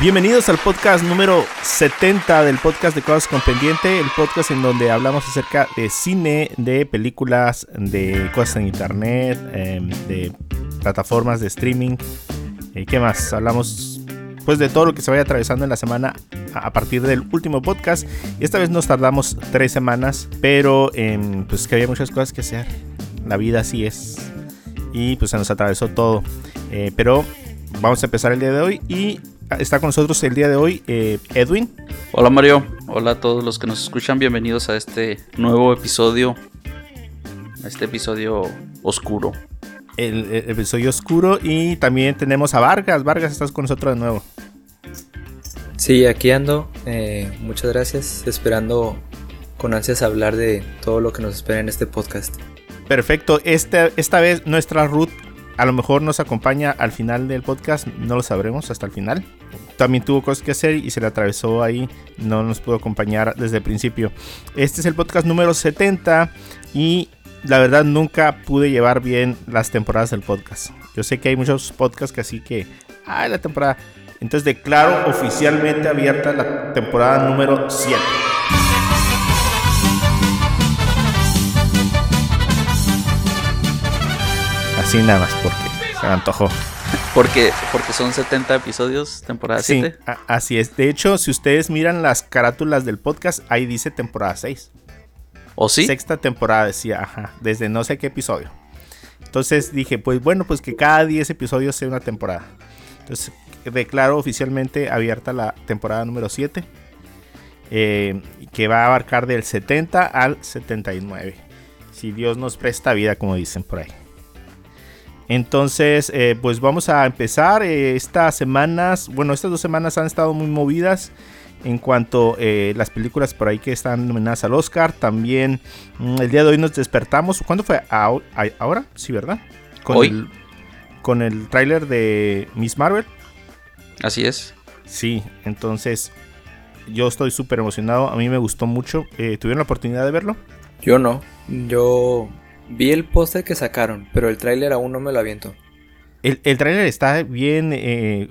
Bienvenidos al podcast número 70 del podcast de Cosas con Pendiente, el podcast en donde hablamos acerca de cine, de películas, de cosas en internet, de plataformas de streaming. ¿Qué más? Hablamos pues de todo lo que se vaya atravesando en la semana a partir del último podcast. Y esta vez nos tardamos 3 semanas, pero pues que había muchas cosas que hacer. La vida así es. Y pues se nos atravesó todo. Pero vamos a empezar el día de hoy y está con nosotros el día de hoy Edwin. Hola Mario, hola a todos los que nos escuchan, bienvenidos a este nuevo episodio. A este episodio oscuro. El episodio oscuro, y también tenemos a Vargas. Vargas, estás con nosotros de nuevo. Sí, aquí ando. Muchas gracias. Esperando con ansias hablar de todo lo que nos espera en este podcast. Perfecto. Esta vez nuestra Ruth a lo mejor nos acompaña al final del podcast. No lo sabremos hasta el final. También tuvo cosas que hacer y se le atravesó ahí. No nos pudo acompañar desde el principio. Este es el podcast número 70 y... la verdad nunca pude llevar bien las temporadas del podcast. Yo sé que hay muchos podcasts que así que... ¡ay, la temporada! Entonces declaro oficialmente abierta la temporada número 7. Así nada más porque se me antojó. Porque son 70 episodios, temporada 7. Sí, así es. De hecho, si ustedes miran las carátulas del podcast, ahí dice temporada 6. ¿O sí? Sexta temporada, decía, ajá, desde no sé qué episodio. Entonces dije, pues bueno, pues que cada 10 episodios sea una temporada. Entonces declaro oficialmente abierta la temporada número 7, que va a abarcar del 70 al 79. Si Dios nos presta vida, como dicen por ahí. Entonces, pues vamos a empezar. Estas 2 semanas han estado muy movidas. En cuanto a las películas por ahí que están nominadas al Oscar, también el día de hoy nos despertamos. ¿Cuándo fue? ¿Ahora? Sí, ¿verdad? Hoy. Con el tráiler de Miss Marvel. Así es. Sí, entonces yo estoy súper emocionado. A mí me gustó mucho. ¿Tuvieron la oportunidad de verlo? Yo no. Yo vi el póster que sacaron, pero el tráiler aún no me lo aviento. El tráiler está bien,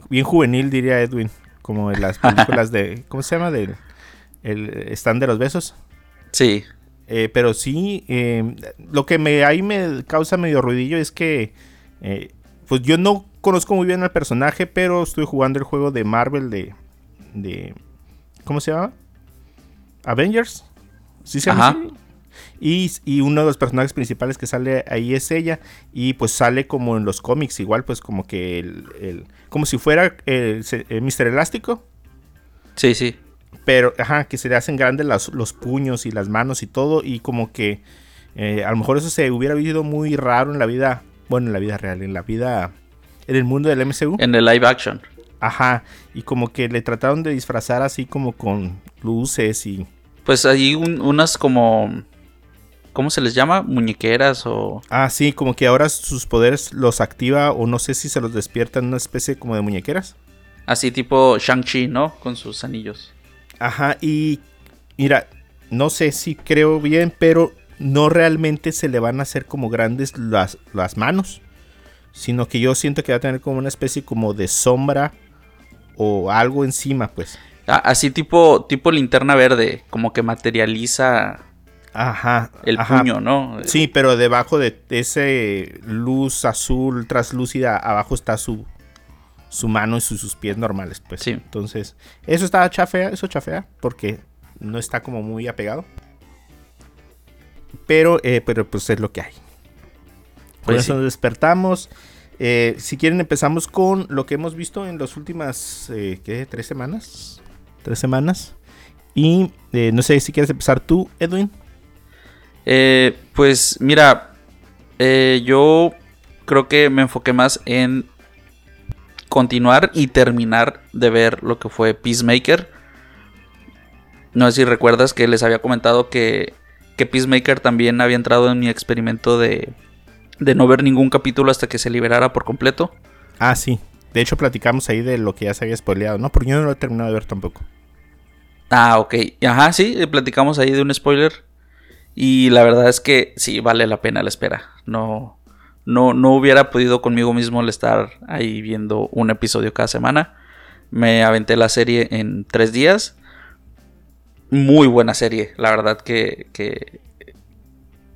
bien juvenil, diría Edwin. Como en las películas de... ¿cómo se llama? El stand de los besos. Sí. Pero sí, lo que ahí me causa medio ruidillo es que... pues yo no conozco muy bien al personaje, pero estoy jugando el juego de Marvel de ¿cómo se llama? Avengers. ¿Sí se llama? Ajá. Y uno de los personajes principales que sale ahí es ella, y pues sale como en los cómics, igual pues como que como si fuera el Mr. Elástico. Sí. Pero, ajá, que se le hacen grandes los puños y las manos y todo, y como que a lo mejor eso se hubiera visto muy raro en la vida, bueno, en la vida real, en el mundo del MCU. En el live action. Ajá, y como que le trataron de disfrazar así como con luces y... pues hay unas como... ¿cómo se les llama? Muñequeras o... ah, sí, como que ahora sus poderes los activa, o no sé si se los despierta en una especie como de muñequeras. Así tipo Shang-Chi, ¿no? Con sus anillos. Ajá, y mira, no sé si creo bien, pero no realmente se le van a hacer como grandes las manos, sino que yo siento que va a tener como una especie como de sombra o algo encima, pues. Así tipo Linterna Verde, como que materializa... ajá, el puño, ¿no? Sí, pero debajo de ese luz azul traslúcida, abajo está su mano y sus pies normales, pues. Sí. Entonces, eso chafea, porque no está como muy apegado. Pero pues es lo que hay. Por eso sí. Nos despertamos. Si quieren empezamos con lo que hemos visto en las últimas, 3 semanas. 3 semanas. Y no sé si quieres empezar tú, Edwin. Pues mira, yo creo que me enfoqué más en continuar y terminar de ver lo que fue Peacemaker. No sé si recuerdas que les había comentado que Peacemaker también había entrado en mi experimento de no ver ningún capítulo hasta que se liberara por completo. Ah, sí. De hecho platicamos ahí de lo que ya se había spoileado, ¿no? Porque yo no lo he terminado de ver tampoco. Ah, ok. Ajá, sí, platicamos ahí de un spoiler. Y la verdad es que sí vale la pena la espera. No hubiera podido conmigo mismo el estar ahí viendo un episodio cada semana. Me aventé la serie en 3 días. Muy buena serie. La verdad que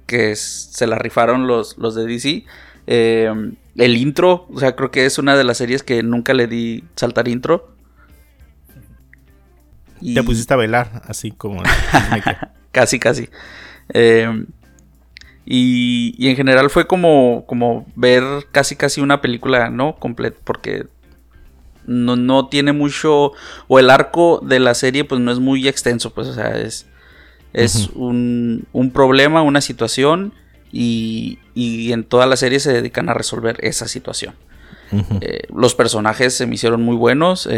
se la rifaron los de DC. El intro, o sea, creo que es una de las series que nunca le di saltar intro. Y... te pusiste a bailar, así como... Casi. Y en general fue como ver casi una película, ¿no? Completa, porque no tiene mucho... o el arco de la serie pues no es muy extenso, pues, o sea, es uh-huh. un problema, una situación... Y en toda la serie se dedican a resolver esa situación. Uh-huh. Los personajes se me hicieron muy buenos.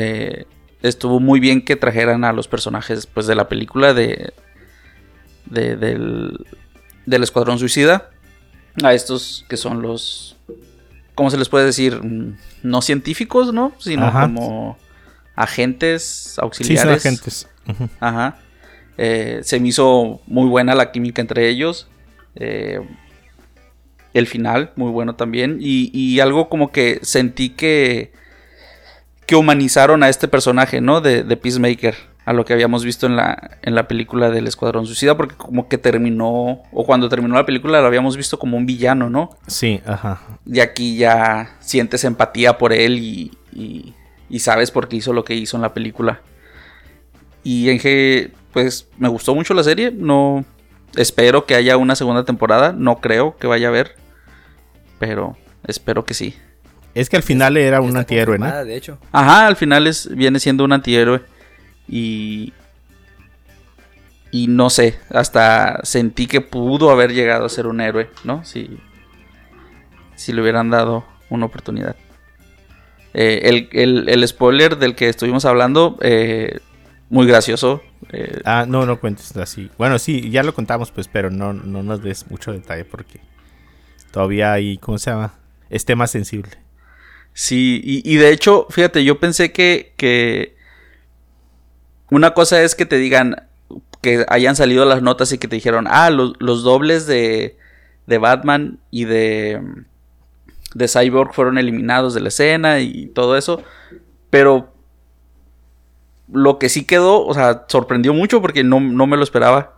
Estuvo muy bien que trajeran a los personajes pues, de la película del Escuadrón Suicida. A estos que son los... ¿cómo se les puede decir? No científicos, ¿no? Sino ajá. Como agentes auxiliares. Sí, son agentes. Uh-huh. Ajá. Se me hizo muy buena la química entre ellos. El final, muy bueno también. Y algo como que sentí que humanizaron a este personaje, ¿no? De Peacemaker, a lo que habíamos visto en la película del Escuadrón Suicida, porque como que terminó, o cuando terminó la película lo habíamos visto como un villano, ¿no? Sí, ajá. Y aquí ya sientes empatía por él y sabes por qué hizo lo que hizo en la película. Y en que, pues, me gustó mucho la serie, no... espero que haya una segunda temporada. No creo que vaya a haber, pero espero que sí. Es que al final era un antihéroe, ¿no? De hecho. Ajá, al final viene siendo un antihéroe. Y no sé, hasta sentí que pudo haber llegado a ser un héroe, ¿no? Si le hubieran dado una oportunidad. El spoiler del que estuvimos hablando, muy gracioso. No cuentes así. Bueno, sí, ya lo contamos, pues, pero no nos des mucho detalle porque todavía hay, ¿cómo se llama? Es tema sensible. Sí, y de hecho, fíjate, yo pensé que una cosa es que te digan que hayan salido las notas y que te dijeron, los dobles de Batman y de Cyborg fueron eliminados de la escena y todo eso, pero... lo que sí quedó, o sea, sorprendió mucho porque no me lo esperaba.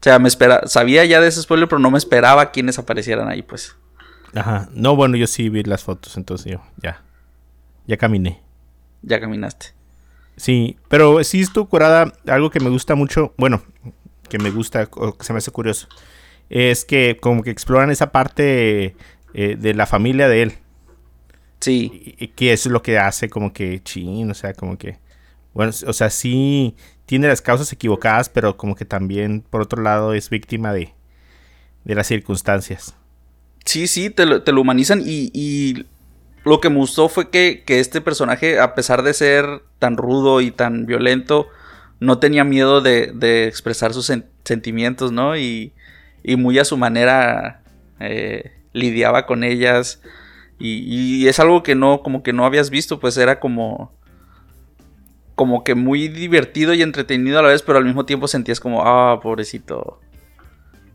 O sea, sabía ya de ese spoiler, pero no me esperaba quiénes aparecieran ahí, pues. Ajá. No, bueno, yo sí vi las fotos, entonces yo ya caminé. Ya caminaste. Sí, pero sí estuvo curada. Algo que me gusta mucho, bueno, que me gusta, o que se me hace curioso, es que como que exploran esa parte de la familia de él. Sí. Y que eso es lo que hace como que chin, o sea, como que... bueno, o sea, sí tiene las causas equivocadas, pero como que también, por otro lado, es víctima de las circunstancias. Sí, te lo humanizan y lo que me gustó fue que este personaje, a pesar de ser tan rudo y tan violento, no tenía miedo de expresar sus sentimientos, ¿no? Y muy a su manera lidiaba con ellas y es algo que no, como que no habías visto, pues era como que muy divertido y entretenido a la vez, pero al mismo tiempo sentías como, pobrecito.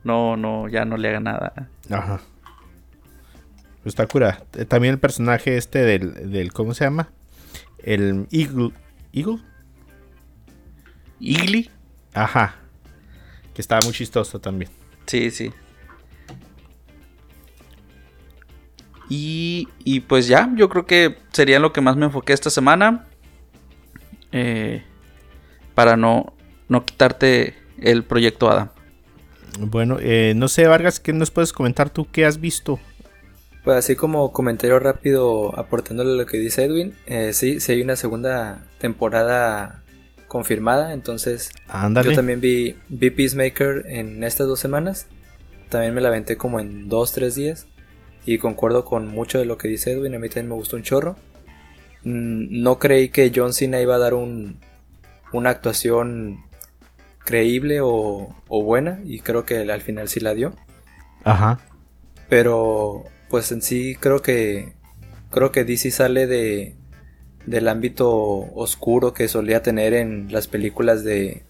No, ya no le haga nada. Ajá. Pues está cura. También el personaje este del ¿cómo se llama? El Eagle. ¿Eagle? ¿Igli? Ajá. Que estaba muy chistoso también. Sí. Y pues ya, yo creo que sería lo que más me enfoqué esta semana. Para no quitarte el proyecto Adam. Bueno, no sé, Vargas, ¿qué nos puedes comentar tú? ¿Qué has visto? Pues así como comentario rápido, aportándole lo que dice Edwin, sí hay una segunda temporada confirmada, entonces ándale. Yo también vi Peacemaker en estas 2 semanas, también me la aventé como en 2-3 días y concuerdo con mucho de lo que dice Edwin, a mí también me gustó un chorro. No creí que John Cena iba a dar una actuación creíble o buena, y creo que al final sí la dio. Ajá. Pero pues en sí creo que DC sale del ámbito oscuro que solía tener en las películas de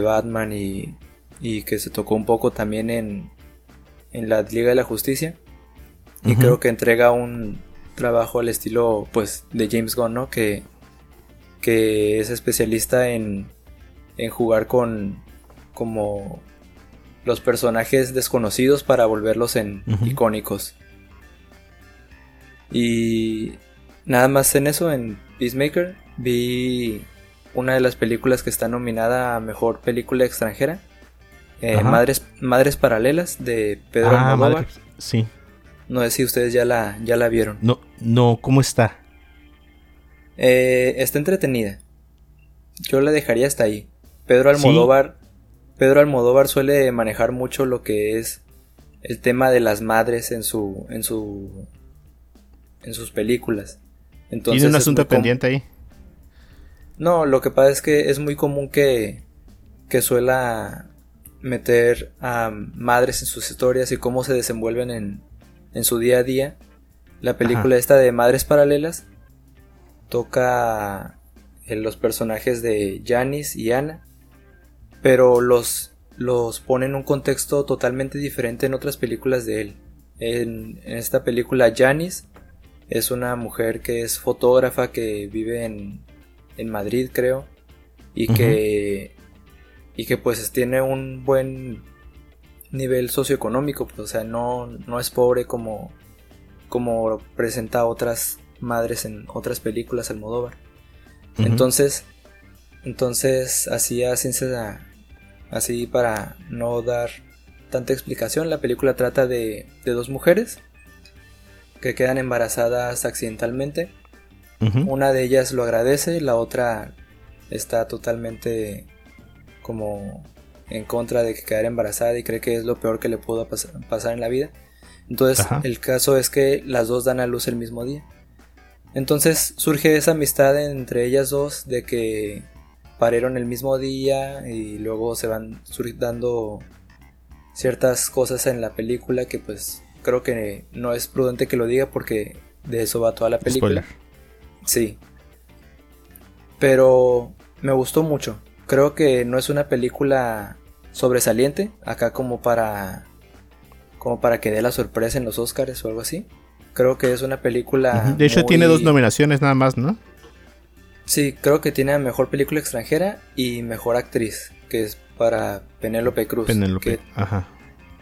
Batman y y que se tocó un poco también en la Liga de la Justicia. Y uh-huh. creo que entrega un trabajo al estilo pues de James Gunn, ¿no? Que es especialista en jugar con como los personajes desconocidos para volverlos en uh-huh. icónicos. Y nada más en eso, en Peacemaker, vi una de las películas que está nominada a Mejor Película Extranjera, Madres Paralelas, de Pedro Almodóvar. Madres, sí. No sé si ustedes ya la vieron. No, ¿cómo está? Está entretenida. Yo la dejaría hasta ahí. Pedro Almodóvar suele manejar mucho lo que es el tema de las madres en sus películas. Entonces, ¿tiene un asunto pendiente ahí? No, lo que pasa es que es muy común que suela meter a madres en sus historias y cómo se desenvuelven en su día a día. La película Ajá. esta de Madres Paralelas toca los personajes de Janice y Anna, pero los pone en un contexto totalmente diferente en otras películas de él. En esta película Janice es una mujer que es fotógrafa, que vive en Madrid, creo, y uh-huh. que pues tiene un buen nivel socioeconómico, pues, o sea, no es pobre como presenta otras madres en otras películas Almodóvar. Uh-huh. Entonces hacía ciencia así para no dar tanta explicación. La película trata de dos mujeres que quedan embarazadas accidentalmente. Uh-huh. Una de ellas lo agradece, la otra está totalmente como en contra de que quedar embarazada y cree que es lo peor que le pudo pasar en la vida. Entonces Ajá. el caso es que las dos dan a luz el mismo día. Entonces surge esa amistad entre ellas dos de que parieron el mismo día y luego se van dando ciertas cosas en la película que pues creo que no es prudente que lo diga porque de eso va toda la película. Spoiler. Sí, pero me gustó mucho. Creo que no es una película sobresaliente, acá como para que dé la sorpresa en los Oscars o algo así. Creo que es una película uh-huh. De hecho tiene 2 nominaciones nada más, ¿no? Sí, creo que tiene a Mejor Película Extranjera y Mejor Actriz, que es para Penélope Cruz. Penélope, ajá.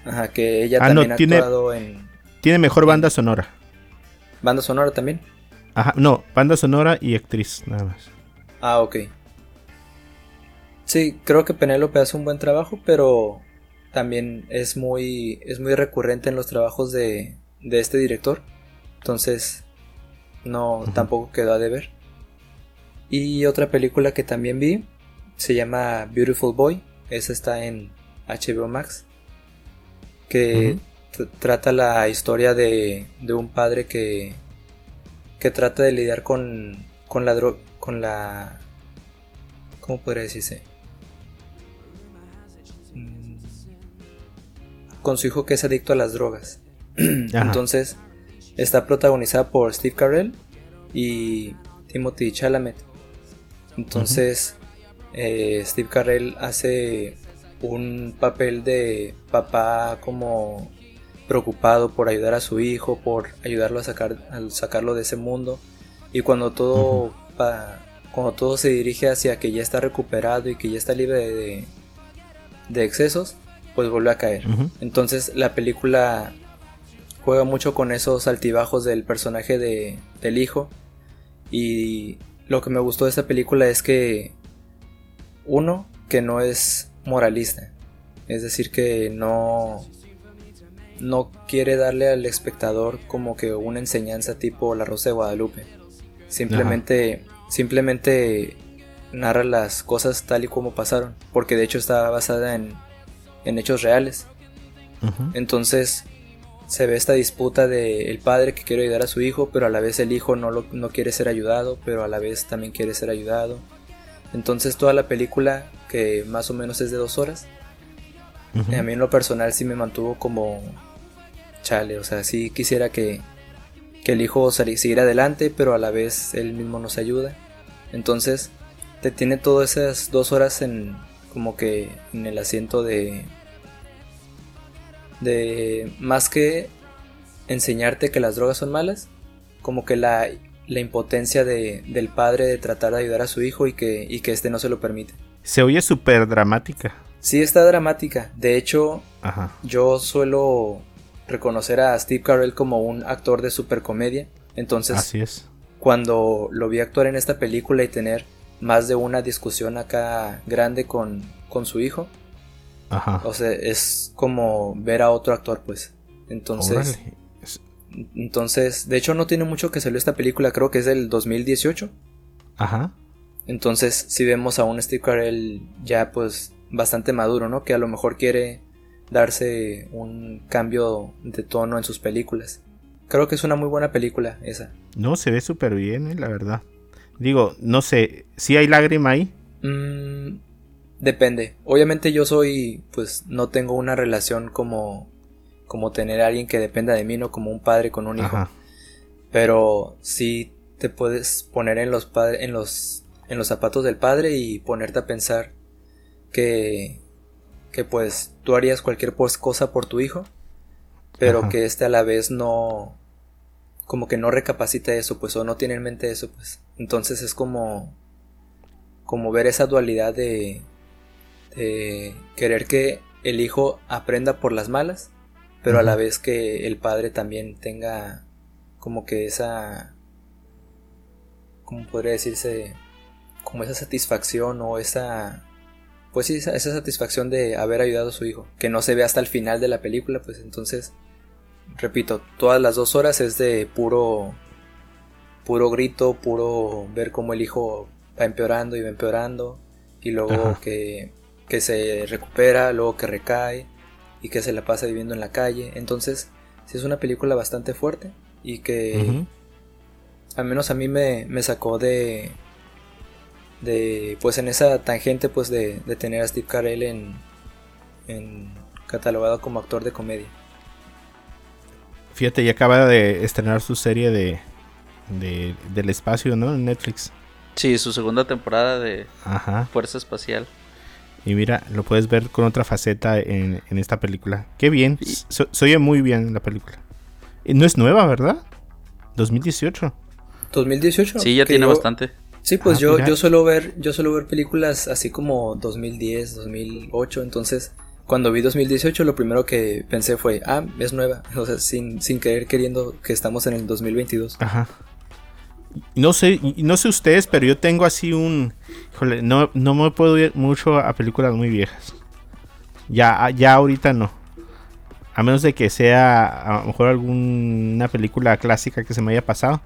Ajá, que ella también ha actuado en... Tiene Mejor Banda Sonora. ¿Banda Sonora también? Ajá, no, banda sonora y actriz, nada más. Ah, ok. Sí, creo que Penélope hace un buen trabajo, pero también es muy recurrente en los trabajos de este director. Entonces, no, uh-huh. tampoco quedó a deber. Y otra película que también vi, se llama Beautiful Boy. Esa está en HBO Max. Que uh-huh. trata la historia de un padre que trata de lidiar con la ¿cómo podría decirse? Con su hijo que es adicto a las drogas. Ajá. Entonces está protagonizada por Steve Carell y Timothy Chalamet. Entonces Steve Carell hace un papel de papá como preocupado por ayudar a su hijo, por ayudarlo a sacarlo de ese mundo, y cuando todo se dirige hacia que ya está recuperado y que ya está libre de excesos, pues vuelve a caer. Uh-huh. Entonces la película juega mucho con esos altibajos del personaje del hijo, y lo que me gustó de esta película es que que no es moralista, es decir que no quiere darle al espectador como que una enseñanza tipo La Rosa de Guadalupe. Simplemente narra las cosas tal y como pasaron, porque de hecho está basada en hechos reales. Uh-huh. Entonces se ve esta disputa del padre que quiere ayudar a su hijo, pero a la vez el hijo no quiere ser ayudado, pero a la vez también quiere ser ayudado. Entonces toda la película, que más o menos es de 2 horas, a mí en lo personal sí me mantuvo como chale, o sea, sí quisiera que el hijo siguiera adelante, pero a la vez él mismo nos ayuda. Entonces te tiene todas esas 2 horas como que en el asiento de más que enseñarte que las drogas son malas, como que la impotencia del padre de tratar de ayudar a su hijo y que este no se lo permite. Se oye súper dramática. Sí, está dramática. De hecho, yo suelo reconocer a Steve Carell como un actor de supercomedia. Entonces, así es. Cuando lo vi actuar en esta película y tener más de una discusión acá grande con su hijo, o sea, es como ver a otro actor, pues. Entonces, órale. Entonces, de hecho no tiene mucho que salió esta película, creo que es del 2018. Entonces, si vemos a un Steve Carell ya pues bastante maduro, ¿no? Que a lo mejor quiere darse un cambio de tono en sus películas. Creo que es una muy buena película esa. No, se ve súper bien, la verdad. Digo, no sé, ¿sí hay lágrima ahí? Depende. Obviamente yo pues no tengo una relación como tener a alguien que dependa de mí, no como un padre con un hijo. Pero sí te puedes poner en los zapatos del padre y ponerte a pensar que pues tú harías cualquier cosa por tu hijo, pero que a la vez no, como que no recapacita eso, pues, o no tiene en mente eso, pues. Entonces es como ver esa dualidad de querer que el hijo aprenda por las malas, pero a la vez que el padre también tenga como que esa, ¿cómo podría decirse? Como esa satisfacción o esa, pues sí, esa satisfacción de haber ayudado a su hijo, que no se ve hasta el final de la película, pues. Entonces, repito, todas las 2 horas es de puro grito, puro ver cómo el hijo va empeorando y va empeorando, y luego que se recupera, luego que recae, y que se la pasa viviendo en la calle. Entonces, sí es una película bastante fuerte, y que al menos a mí me sacó de pues en esa tangente, pues de tener a Steve Carell en catalogado como actor de comedia. Fíjate, ya acaba de estrenar su serie del espacio, ¿no? En Netflix. Sí, su segunda temporada de Fuerza Espacial. Y mira, lo puedes ver con otra faceta en esta película. ¡Qué bien! Se oye muy bien la película. No es nueva, ¿verdad? 2018. ¿2018? Sí, ya tiene bastante. Sí, pues yo suelo ver películas así como 2010, 2008, entonces... Cuando vi 2018, lo primero que pensé fue, es nueva. O sea, sin querer queriendo que estamos en el 2022. No sé ustedes, pero yo tengo así Híjole, no me puedo ir mucho a películas muy viejas. Ya ahorita no. A menos de que sea, a lo mejor, alguna película clásica que se me haya pasado.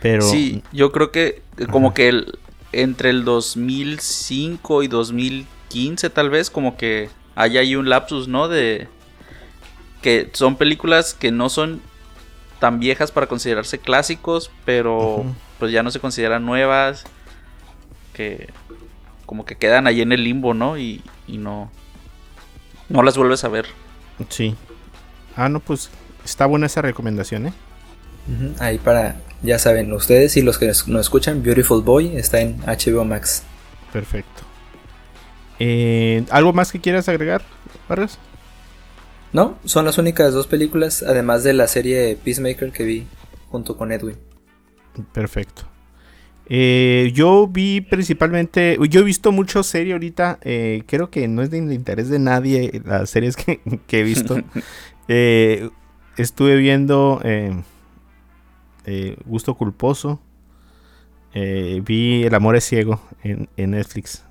Pero... Sí, yo creo que como que entre el 2005 y 2015 tal vez, como que hay un lapsus, ¿no? De que son películas que no son tan viejas para considerarse clásicos, pero pues ya no se consideran nuevas, que como que quedan ahí en el limbo, ¿no? Y no las vuelves a ver. Sí. No, pues está buena esa recomendación, ¿eh? Ahí para, ya saben, ustedes y los que nos escuchan, Beautiful Boy está en HBO Max. Perfecto. ¿Algo más que quieras agregar, Barrios? No, son las únicas 2 películas, además de la serie Peacemaker que vi junto con Edwin. Perfecto. Yo he visto mucho serie ahorita, creo que no es de interés de nadie las series que he visto. Estuve viendo Gusto Culposo, vi El amor es ciego en Netflix,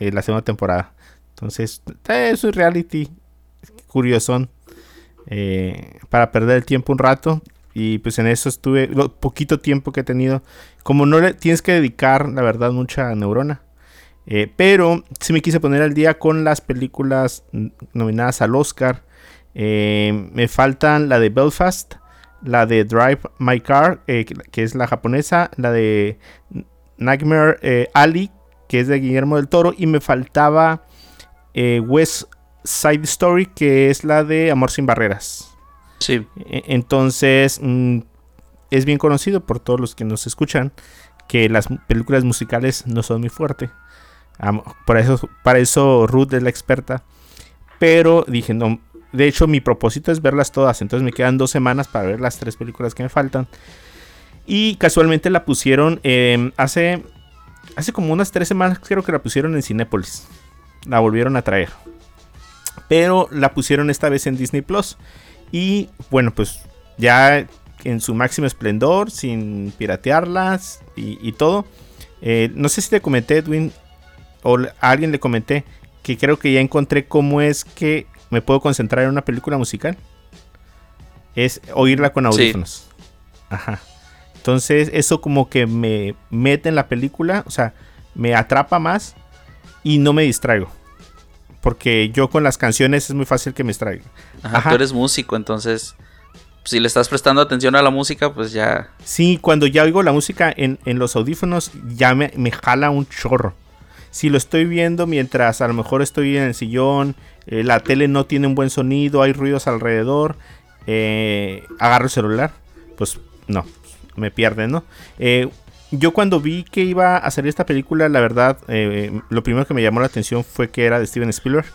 la segunda temporada. Entonces, es un reality curiosón, para perder el tiempo un rato. Y pues en eso estuve lo poquito tiempo que he tenido. Como no le tienes que dedicar, la verdad, mucha neurona, pero sí me quise poner al día con las películas nominadas al Oscar. Me faltan la de Belfast, la de Drive My Car, que es la japonesa, la de Nightmare Alley, que es de Guillermo del Toro, y me faltaba West Side Story, que es la de Amor sin Barreras. Sí. Entonces, es bien conocido por todos los que nos escuchan que las películas musicales no son muy fuerte. Para eso Ruth es la experta. Pero dije, no. De hecho, mi propósito es verlas todas. Entonces me quedan 2 semanas para ver las 3 películas que me faltan. Y casualmente la pusieron hace como unas 3 semanas, creo que la pusieron en Cinépolis. La volvieron a traer. Pero la pusieron esta vez en Disney Plus. Y bueno, pues ya en su máximo esplendor, sin piratearlas y todo. No sé si te comenté, Edwin, o a alguien le comenté, que creo que ya encontré cómo es que me puedo concentrar en una película musical. Es oírla con audífonos. Sí. Ajá. Entonces eso como que me mete en la película, o sea, me atrapa más y no me distraigo. Porque yo con las canciones es muy fácil que me distraiga. Ajá. Tú eres músico, entonces si le estás prestando atención a la música, pues ya... Sí, cuando ya oigo la música en los audífonos ya me jala un chorro. Si lo estoy viendo mientras a lo mejor estoy en el sillón, la tele no tiene un buen sonido, hay ruidos alrededor, agarro el celular, pues no, me pierden, ¿no? Yo cuando vi que iba a salir esta película, la verdad, lo primero que me llamó la atención fue que era de Steven Spielberg.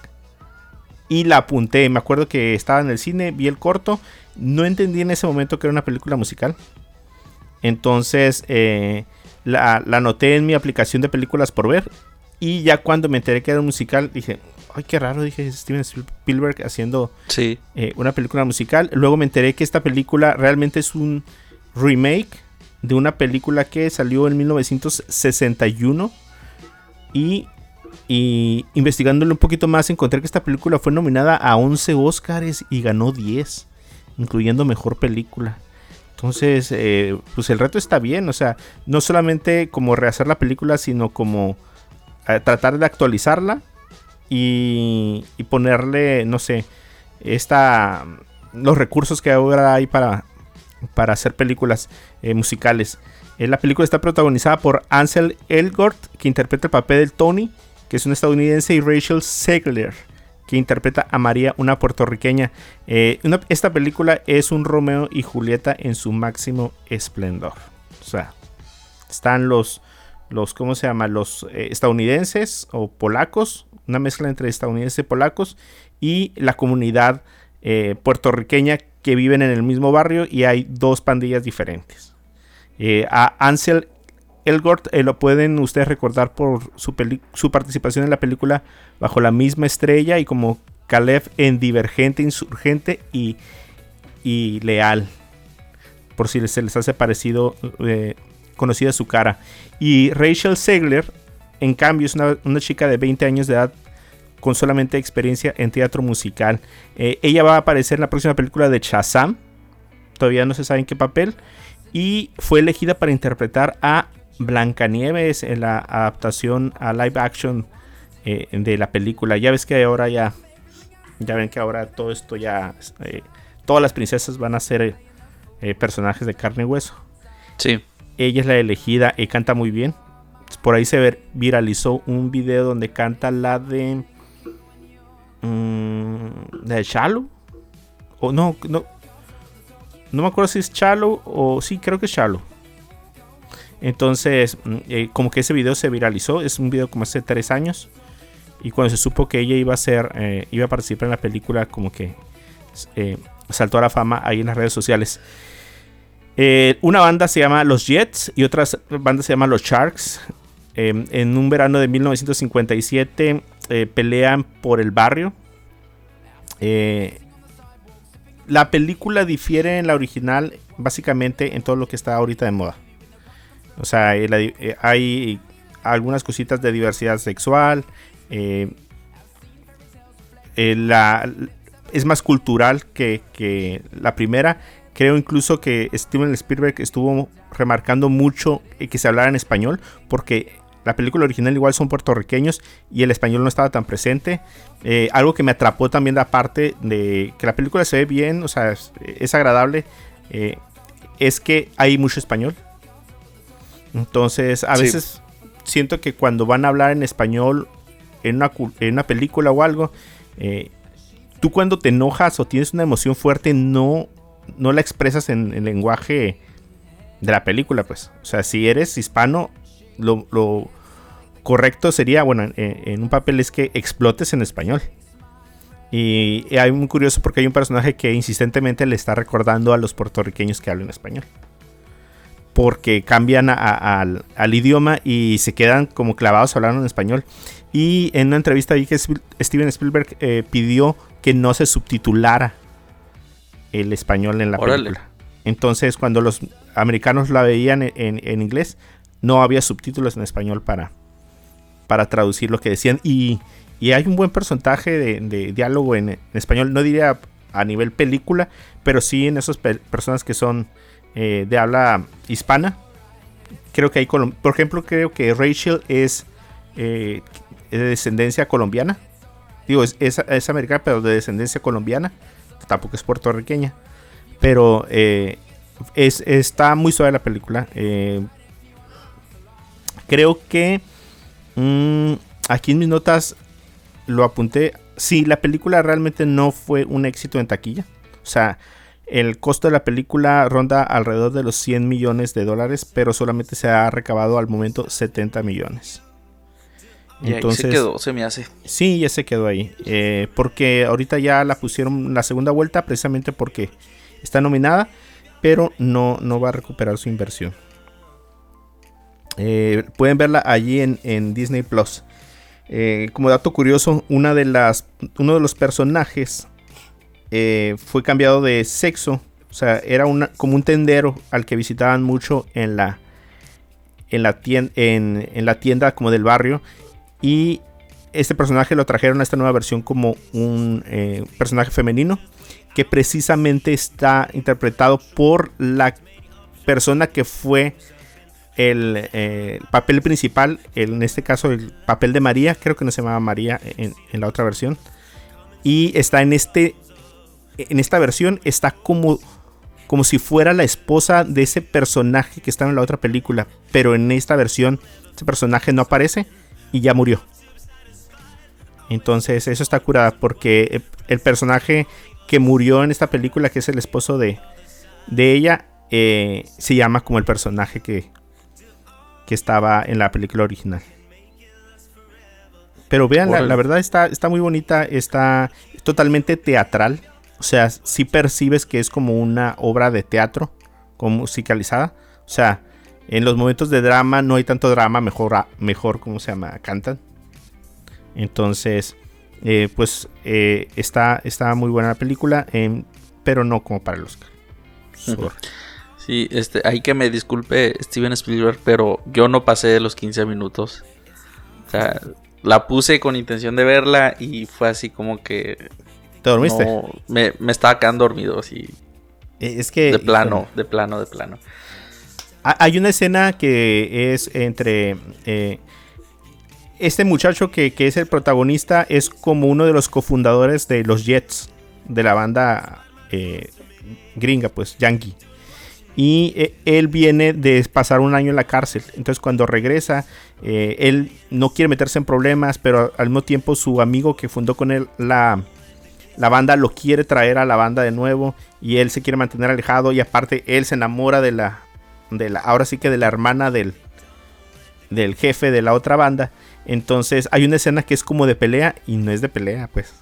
Y la apunté, me acuerdo que estaba en el cine, vi el corto, no entendí en ese momento que era una película musical. Entonces la anoté en mi aplicación de películas por ver. Y ya cuando me enteré que era un musical, dije, ay, qué raro, dije, Steven Spielberg haciendo una película musical. Luego me enteré que esta película realmente es un remake de una película que salió en 1961. Y investigándole un poquito más, encontré que esta película fue nominada a 11 Óscares y ganó 10, incluyendo Mejor Película. Entonces, pues el reto está bien, o sea, no solamente como rehacer la película, sino como... tratar de actualizarla y ponerle, no sé, los recursos que ahora hay para hacer películas musicales. La película está protagonizada por Ansel Elgort, que interpreta el papel del Tony, que es un estadounidense, y Rachel Zegler, que interpreta a María, una puertorriqueña. Esta película es un Romeo y Julieta en su máximo esplendor. O sea, están los ¿cómo se llama? Los estadounidenses o polacos, una mezcla entre estadounidenses y polacos, y la comunidad puertorriqueña que viven en el mismo barrio, y hay 2 pandillas diferentes. A Ansel Elgort lo pueden ustedes recordar por su participación en la película Bajo la misma estrella, y como Caleb en Divergente, Insurgente y Leal, por si se les hace parecido conocida su cara. Y Rachel Zegler, en cambio, es una chica de 20 años de edad con solamente experiencia en teatro musical. Ella va a aparecer en la próxima película de Shazam, todavía no se sabe en qué papel, y fue elegida para interpretar a Blancanieves en la adaptación a live action de la película. Ya ves que ahora ya ven que ahora todo esto ya todas las princesas van a ser personajes de carne y hueso. Sí. Ella es la elegida y canta muy bien. Por ahí se viralizó un video donde canta la de Shallow. O no me acuerdo si es Shallow o sí, creo que es Shallow. Entonces, como que ese video se viralizó. Es un video como hace 3 años. Y cuando se supo que ella iba a participar en la película, como que saltó a la fama ahí en las redes sociales. Una banda se llama Los Jets y otra banda se llama Los Sharks. En un verano de 1957 pelean por el barrio. La película difiere en la original básicamente en todo lo que está ahorita de moda. O sea, hay algunas cositas de diversidad sexual. Es más cultural que la primera. Creo incluso que Steven Spielberg estuvo remarcando mucho que se hablara en español, porque la película original igual son puertorriqueños y el español no estaba tan presente. Algo que me atrapó también, la parte de que la película se ve bien, o sea, es agradable, es que hay mucho español. Entonces, a veces siento que cuando van a hablar en español en una película o algo, tú cuando te enojas o tienes una emoción fuerte, no la expresas en el lenguaje de la película, pues. O sea, si eres hispano, correcto sería, bueno, en un papel es que explotes en español. Y hay muy curioso porque hay un personaje que insistentemente le está recordando a los puertorriqueños que hablan español. Porque cambian al idioma y se quedan como clavados hablando en español. Y en una entrevista vi que Steven Spielberg pidió que no se subtitulara el español en la película. Entonces cuando los americanos la veían en inglés, no había subtítulos en español para traducir lo que decían. Y hay un buen porcentaje de diálogo en español. No diría a nivel película, pero sí en esas personas que son de habla hispana. Creo que hay por ejemplo, creo que Rachel es de descendencia colombiana. Digo, es americana, pero de descendencia colombiana. Tampoco es puertorriqueña. Pero está muy suave la película. Creo que aquí en mis notas lo apunté. Sí, la película realmente no fue un éxito en taquilla. O sea, el costo de la película ronda alrededor de los $100 millones, pero solamente se ha recabado al momento 70 millones. Y entonces, ahí se quedó, se me hace. Sí, ya se quedó ahí. Porque ahorita ya la pusieron la segunda vuelta precisamente porque está nominada, pero no va a recuperar su inversión. Pueden verla allí en Disney Plus. Como dato curioso, uno de los personajes fue cambiado de sexo. O sea, era como un tendero al que visitaban mucho en la tienda como del barrio. Y este personaje lo trajeron a esta nueva versión como un personaje femenino, que precisamente está interpretado por la persona que fue el papel principal. En este caso el papel de María, creo que no se llamaba María en la otra versión. Y está en esta versión está como si fuera la esposa de ese personaje que estaba en la otra película, pero en esta versión ese personaje no aparece y ya murió. Entonces eso está curada porque el personaje que murió en esta película, que es el esposo de ella, se llama como el personaje que estaba en la película original. Pero vean, la verdad está muy bonita, está totalmente teatral. O sea, sí percibes que es como una obra de teatro, como musicalizada. O sea, en los momentos de drama no hay tanto drama, mejor ¿cómo se llama? Cantan. Entonces, está muy buena la película, pero no como para el Oscar. Sorry. Sí, hay que me disculpe Steven Spielberg, pero yo no pasé de los 15 minutos. O sea, la puse con intención de verla y fue así como que... ¿Te dormiste? No, me estaba quedando dormido así. Es que... De plano. Hay una escena que es entre... este muchacho que es el protagonista es como uno de los cofundadores de Los Jets, de la banda gringa, pues, yankee. Y él viene de pasar un año en la cárcel. Entonces cuando regresa, él no quiere meterse en problemas, pero al mismo tiempo su amigo que fundó con él la banda lo quiere traer a la banda de nuevo, y él se quiere mantener alejado. Y aparte él se enamora ahora sí que de la hermana del jefe de la otra banda. Entonces hay una escena que es como de pelea y no es de pelea, pues.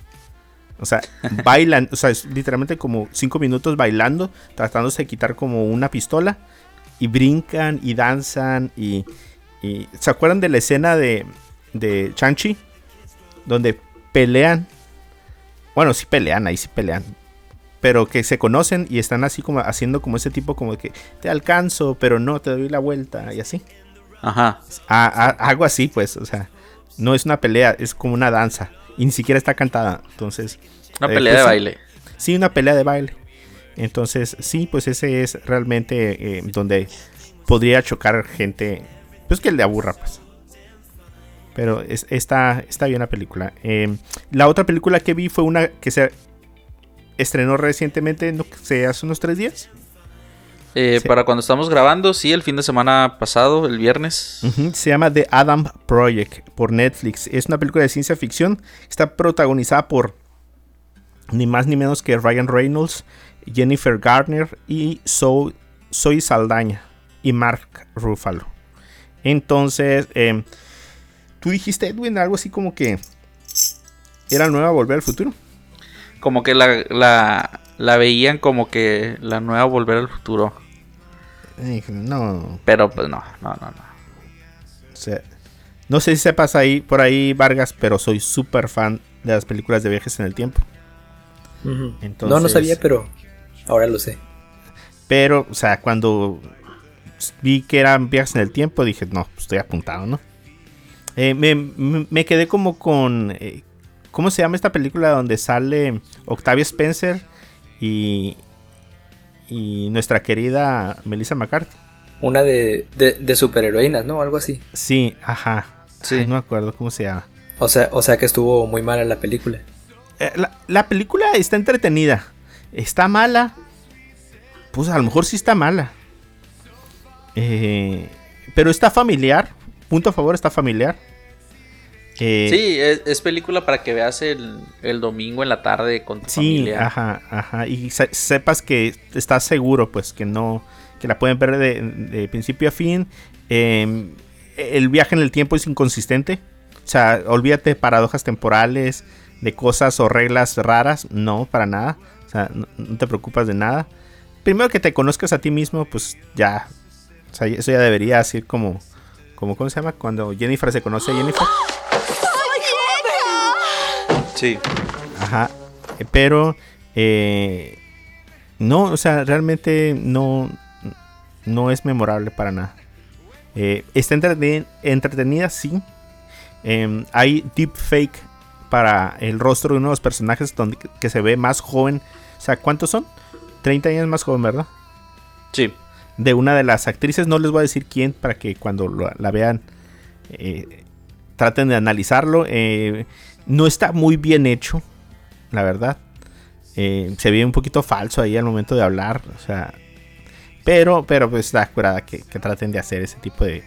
O sea, bailan, o sea, es literalmente como 5 minutos bailando, tratándose de quitar como una pistola, y brincan y danzan y ¿se acuerdan de la escena de Shang-Chi? Donde pelean. Bueno, sí pelean, ahí sí pelean, pero que se conocen y están así como haciendo como ese tipo como que te alcanzo, pero no, te doy la vuelta y así. Ajá. Algo así, pues, o sea, no es una pelea, es como una danza. Y ni siquiera está cantada, entonces... Una pelea de baile. Sí, una pelea de baile. Entonces, sí, pues ese es realmente donde podría chocar gente, pues que le aburra, pues. Pero está bien la película. La otra película que vi fue una que se estrenó recientemente, no sé, hace unos 3 días. Sí. Para cuando estamos grabando, sí, el fin de semana pasado, el viernes. Uh-huh. Se llama The Adam Project por Netflix. Es una película de ciencia ficción. Está protagonizada por ni más ni menos que Ryan Reynolds, Jennifer Garner y Zoe Saldaña y Mark Ruffalo. Entonces, Tú dijiste, Edwin, algo así como que era nueva Volver al Futuro. Como que la veían como que la nueva Volver al Futuro. No. Pero pues no. O sea, no sé si sepas por ahí, Vargas, pero soy súper fan de las películas de viajes en el tiempo. Uh-huh. Entonces, no sabía, pero ahora lo sé. Pero, o sea, cuando vi que eran viajes en el tiempo, dije, no, pues estoy apuntado, ¿no? Me quedé como con... ¿cómo se llama esta película donde sale Octavia Spencer y nuestra querida Melissa McCarthy? Una de superheroínas, ¿no? Algo así. Sí, ajá. Sí. Ay, no me acuerdo cómo se llama. O sea que estuvo muy mala la película. La película está entretenida. Está mala. Pues a lo mejor sí está mala. Pero está familiar. Punto a favor, está familiar. Sí, es película para que veas el domingo en la tarde con tu familia. Ajá. Y sepas que estás seguro, pues, que no, que la pueden ver de principio a fin. El viaje en el tiempo es inconsistente. O sea, olvídate de paradojas temporales, de cosas o reglas raras. No, para nada. O sea, no te preocupas de nada. Primero que te conozcas a ti mismo, pues ya. O sea, eso ya debería ser como ¿cómo se llama? Cuando Jennifer se conoce a Jennifer. Sí. Ajá. Pero no, o sea, realmente no es memorable para nada. Está entretenida, sí. Hay deepfake para el rostro de uno de los personajes donde que se ve más joven. O sea, ¿cuántos son? 30 años más joven, ¿verdad? Sí. De una de las actrices, no les voy a decir quién, para que cuando la vean traten de analizarlo. No está muy bien hecho, la verdad. Se ve un poquito falso ahí al momento de hablar. O sea, pero pues está curada que traten de hacer ese tipo de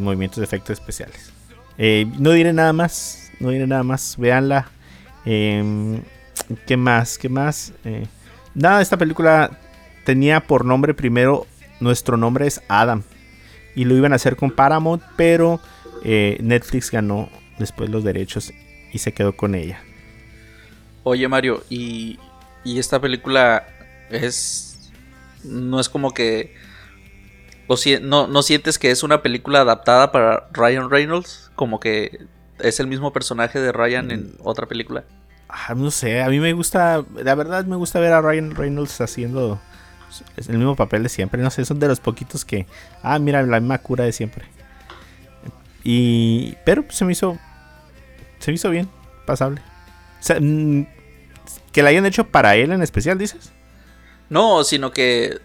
movimientos de efectos especiales. No diré nada más. Véanla. ¿Qué más? Nada, esta película tenía por nombre primero Nuestro Nombre es Adam. Y lo iban a hacer con Paramount, pero Netflix ganó después los derechos y se quedó con ella. Oye, Mario, y esta película no es como que, o si no sientes que es una película adaptada para Ryan Reynolds, como que es el mismo personaje de Ryan en otra película. No sé, a mí me gusta, la verdad me gusta ver a Ryan Reynolds haciendo el mismo papel de siempre. No sé, son de los poquitos que, mira, la misma cura de siempre. Y pero pues, se me hizo bien, pasable. O sea, que la hayan hecho para él en especial, ¿dices? No, sino que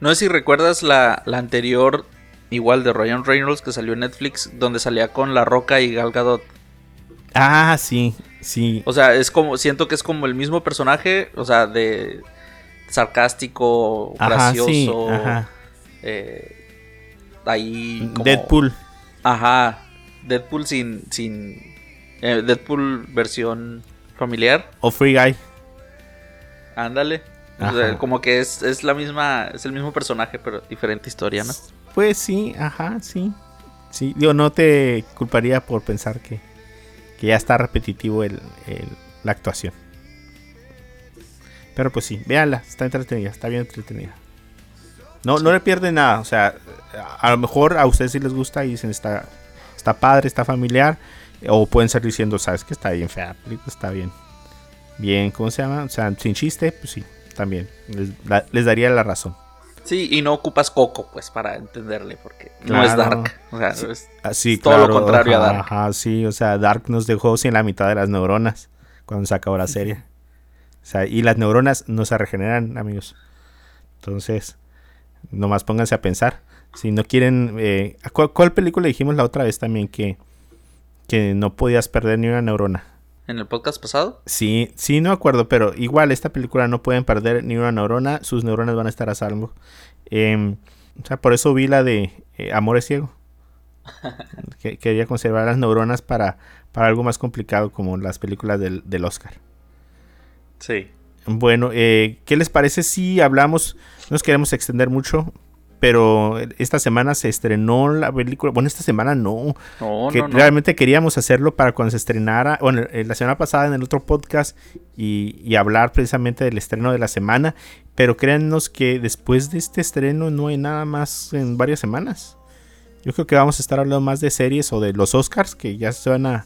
no sé si recuerdas la anterior, igual de Ryan Reynolds, que salió en Netflix, donde salía con La Roca y Gal Gadot. Sí. O sea, es como, siento que es como el mismo personaje, o sea, de sarcástico, gracioso. Ajá. Ahí como... Deadpool. Ajá, Deadpool sin Deadpool versión familiar. O Free Guy. Ándale. O sea, como que es la misma, es el mismo personaje, pero diferente historia, ¿no? Pues sí, ajá, sí. Sí, digo, no te culparía por pensar que ya está repetitivo la actuación. Pero pues sí, véanla, está bien entretenida. No le pierden nada, o sea, a lo mejor a ustedes sí les gusta y dicen está padre, está familiar, o pueden ser diciendo, sabes que está bien fea, está bien, ¿cómo se llama? O sea, sin chiste, pues sí, también, les daría la razón. Sí, y no ocupas coco, pues, para entenderle, porque claro, no es Dark, o sea, sí, es todo claro, lo contrario a Dark. Ajá, sí, o sea, Dark nos dejó sin la mitad de las neuronas cuando se acabó la serie, o sea, y las neuronas no se regeneran, amigos, entonces... Nomás pónganse a pensar. Si no quieren... ¿Cuál película dijimos la otra vez también que no podías perder ni una neurona? ¿En el podcast pasado? Sí, no acuerdo, pero igual esta película no pueden perder ni una neurona. Sus neuronas van a estar a salvo. O sea, por eso vi la de Amor es Ciego. Quería conservar las neuronas para algo más complicado como las películas del Oscar. Sí. Bueno, ¿qué les parece si hablamos? Nos queremos extender mucho, pero esta semana se estrenó la película. Bueno, esta semana no. Realmente queríamos hacerlo para cuando se estrenara. Bueno, la semana pasada en el otro podcast y hablar precisamente del estreno de la semana. Pero créannos que después de este estreno no hay nada más en varias semanas. Yo creo que vamos a estar hablando más de series o de los Oscars, que ya se van a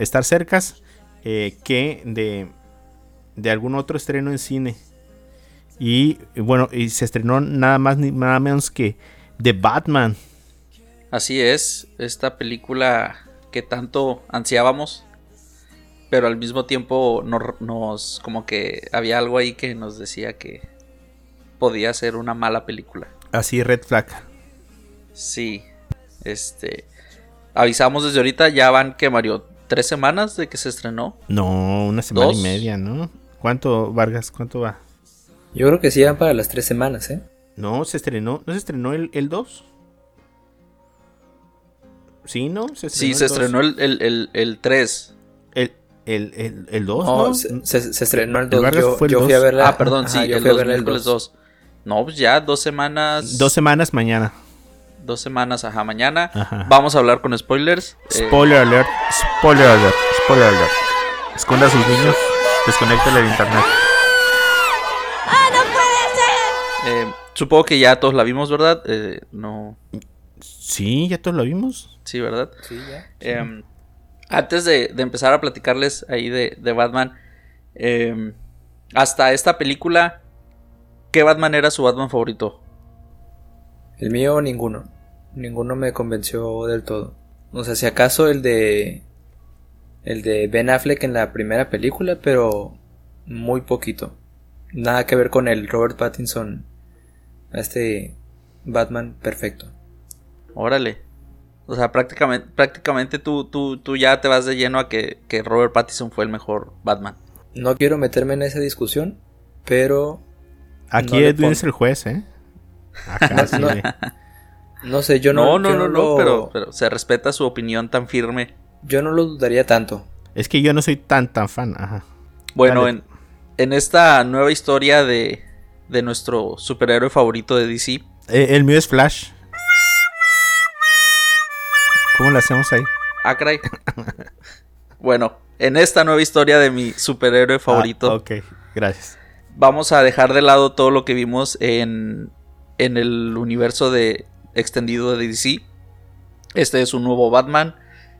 estar cercas, que de algún otro estreno en cine. Y bueno, y se estrenó nada más ni nada menos que The Batman. Así es, esta película que tanto ansiábamos, pero al mismo tiempo nos como que había algo ahí que nos decía que podía ser una mala película. Así, red flag. Sí, avisamos desde ahorita, ya van que Mario, 3 semanas de que se estrenó. No, 1 semana 2. Y media, ¿no? ¿Cuánto, Vargas? ¿Cuánto va? Yo creo que sí van para las 3 semanas, ¿eh? No, se estrenó. ¿No se estrenó el 2? Sí, ¿no? Se estrenó el 3. El 2, ¿no? Se estrenó el 2. Yo fui a verla. Ah, perdón, sí, yo fui a verla el 2. No, pues ya, 2 semanas. 2 semanas mañana. 2 semanas, ajá, mañana. Ajá. Vamos a hablar con spoilers. Spoiler alert, spoiler alert, spoiler alert. Esconda a sus niños, desconecta el internet. Supongo que ya todos la vimos, ¿verdad? No. Sí, ya todos la vimos. Sí, ¿verdad? Sí, ya. Sí. Antes de empezar a platicarles ahí de Batman, hasta esta película, ¿qué Batman era su Batman favorito? El mío, ninguno. Ninguno me convenció del todo. O sea, si acaso el de Ben Affleck en la primera película, pero muy poquito. Nada que ver con el Robert Pattinson, este Batman perfecto. Órale. O sea, prácticamente tú ya te vas de lleno a que Robert Pattinson fue el mejor Batman. No quiero meterme en esa discusión, pero... Aquí Edwin es el juez, ¿eh? Acá sí. No sé, yo no... No, pero se respeta su opinión tan firme. Yo no lo dudaría tanto. Es que yo no soy tan fan, ajá. Bueno, dale. En esta nueva historia de nuestro superhéroe favorito de DC. El mío es Flash. ¿Cómo lo hacemos ahí? Ah, caray. Bueno, en esta nueva historia de mi superhéroe favorito. Ok, gracias. Vamos a dejar de lado todo lo que vimos en el universo extendido de DC. Este es un nuevo Batman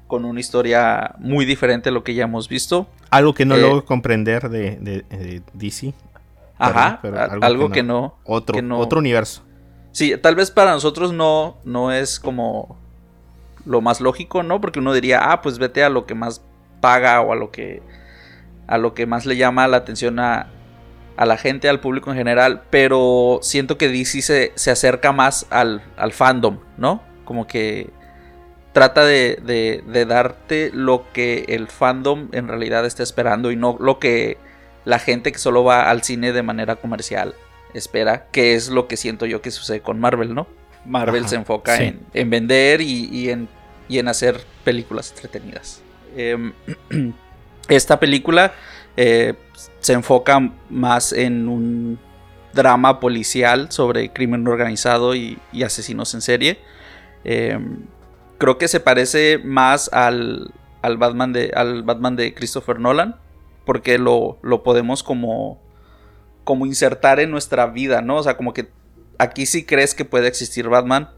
con una historia muy diferente a lo que ya hemos visto. Algo que no logro comprender de DC. Ajá, pero algo que no. Otro universo. Sí, tal vez para nosotros no es como lo más lógico, ¿no? Porque uno diría, pues vete a lo que más paga o a lo que más le llama la atención a la gente, al público en general. Pero siento que DC se acerca más al fandom, ¿no? Como que trata de darte lo que el fandom en realidad está esperando y no lo que la gente que solo va al cine de manera comercial espera, que es lo que siento yo que sucede con Marvel, ¿no? Marvel se enfoca en vender y en hacer películas entretenidas. Esta película se enfoca más en un drama policial sobre crimen organizado y asesinos en serie. Creo que se parece más al Batman de Christopher Nolan, porque lo podemos como insertar en nuestra vida, ¿no? O sea, como que aquí sí crees que puede existir Batman,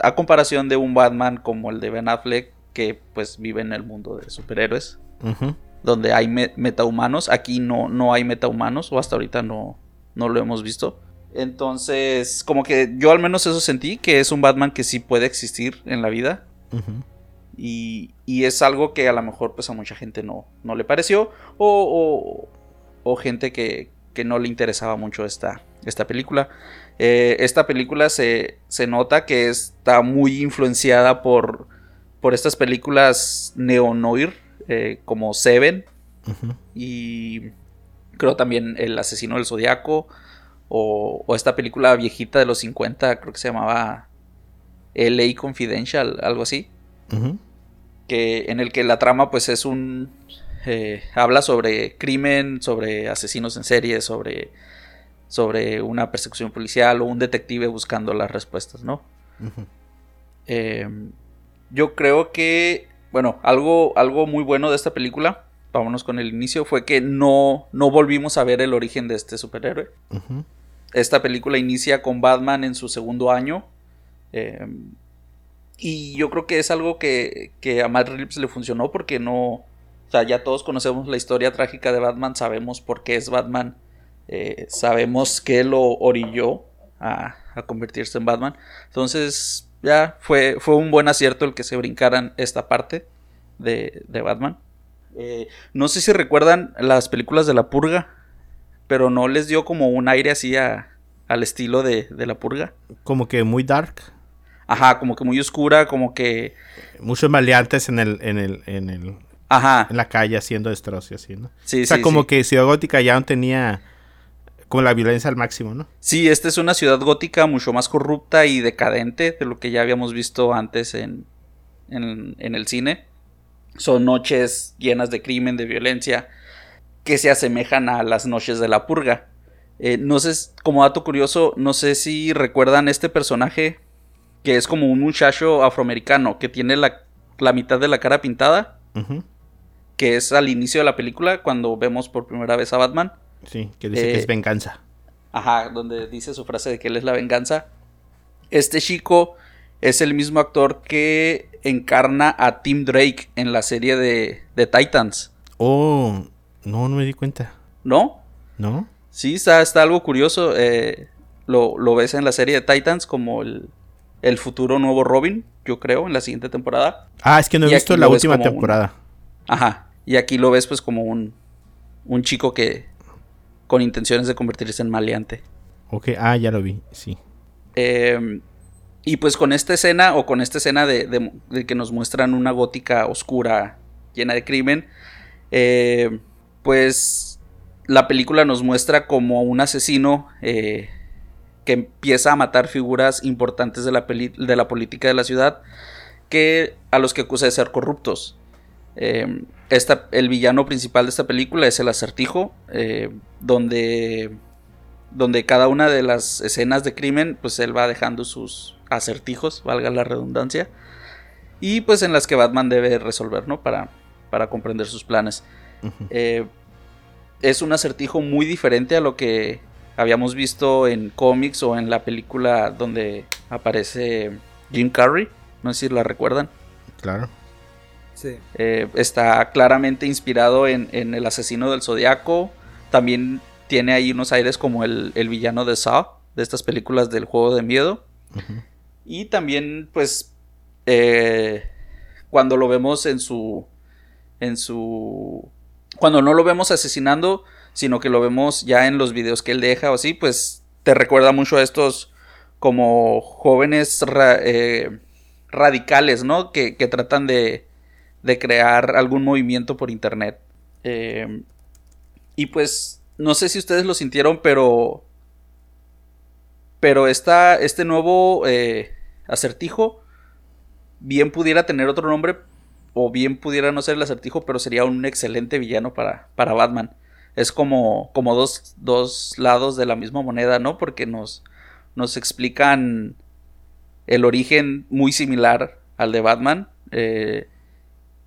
a comparación de un Batman como el de Ben Affleck, que pues vive en el mundo de superhéroes, uh-huh, donde hay metahumanos. Aquí no hay metahumanos, o hasta ahorita no lo hemos visto. Entonces, como que yo al menos eso sentí, que es un Batman que sí puede existir en la vida, uh-huh, y es algo que a lo mejor pues a mucha gente no le pareció, o gente que no le interesaba mucho esta película. Esta película se nota que está muy influenciada por estas películas neo-noir, como Seven, uh-huh, y creo también El asesino del Zodiaco. O esta película viejita de los 50, creo que se llamaba LA Confidential, algo así, uh-huh, que en el que la trama pues es habla sobre crimen, sobre asesinos en serie, sobre sobre una persecución policial o un detective buscando las respuestas, ¿no? Uh-huh. Yo creo que, bueno, algo muy bueno de esta película, vámonos con el inicio, fue que no volvimos a ver el origen de este superhéroe. Uh-huh. Esta película inicia con Batman en su segundo año. Y yo creo que es algo que a Matt Reeves le funcionó porque no... O sea, ya todos conocemos la historia trágica de Batman, sabemos por qué es Batman, sabemos qué lo orilló a convertirse en Batman. Entonces, ya fue un buen acierto el que se brincaran esta parte de Batman. No sé si recuerdan las películas de La Purga, pero no les dio como un aire así al estilo de La Purga. Como que muy dark. Ajá, como que muy oscura, como que... Muchos maleantes en el... Ajá. En la calle haciendo destrozos y así, ¿no? Sí, o sea, sí, como sí. Que Ciudad Gótica ya no tenía como la violencia al máximo, ¿no? Sí, esta es una Ciudad Gótica mucho más corrupta y decadente de lo que ya habíamos visto antes en el cine. Son noches llenas de crimen, de violencia, que se asemejan a las noches de La Purga. No sé, como dato curioso, no sé si recuerdan este personaje que es como un muchacho afroamericano que tiene la mitad de la cara pintada. Uh-huh. Que es al inicio de la película cuando vemos por primera vez a Batman. Sí, que dice que es venganza. Ajá, donde dice su frase de que él es la venganza. Este chico es el mismo actor que encarna a Tim Drake en la serie de Titans. Oh, no me di cuenta. ¿No? ¿No? Sí, está algo curioso. Lo ves en la serie de Titans como el futuro nuevo Robin, yo creo, en la siguiente temporada. Ah, es que no he visto la última temporada. Ajá, y aquí lo ves pues como un chico que con intenciones de convertirse en maleante. Ok, ya lo vi, sí. Y pues con esta escena de que nos muestran una gótica oscura llena de crimen, pues la película nos muestra como un asesino que empieza a matar figuras importantes de la política de la ciudad, a los que acusa de ser corruptos. El villano principal de esta película es El Acertijo, donde cada una de las escenas de crimen, pues él va dejando sus acertijos, valga la redundancia, y pues en las que Batman debe resolver, ¿no? Para comprender sus planes. Uh-huh. Es un acertijo muy diferente a lo que habíamos visto en cómics o en la película donde aparece Jim Carrey. No sé si la recuerdan. Claro. Sí. Está claramente inspirado en El Asesino del Zodiaco. También tiene ahí unos aires como el villano de Saw, de estas películas del juego de miedo. Uh-huh. Y también, pues, cuando lo vemos cuando no lo vemos asesinando, sino que lo vemos ya en los videos que él deja o así, pues te recuerda mucho a estos como jóvenes radicales, ¿no? Que tratan de crear algún movimiento por internet. Y pues, no sé si ustedes lo sintieron, pero este nuevo acertijo bien pudiera tener otro nombre, o bien pudiera no ser El Acertijo, pero sería un excelente villano para Batman. Es como dos lados de la misma moneda, ¿no? Porque nos explican el origen muy similar al de Batman.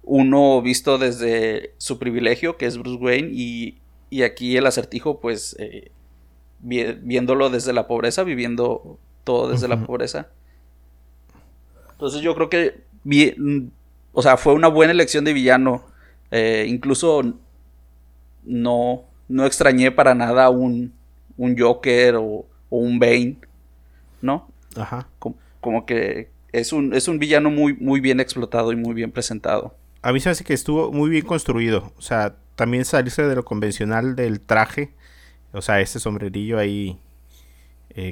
Uno visto desde su privilegio, que es Bruce Wayne, y aquí El Acertijo, pues, viéndolo desde la pobreza, viviendo todo desde la pobreza. Entonces yo creo que, o sea, fue una buena elección de villano. Incluso... No extrañé para nada un Joker o un Bane, ¿no? Ajá. Como que es un villano muy, muy bien explotado y muy bien presentado. A mí se me hace que estuvo muy bien construido. O sea, también salirse de lo convencional del traje. O sea, este sombrerillo ahí,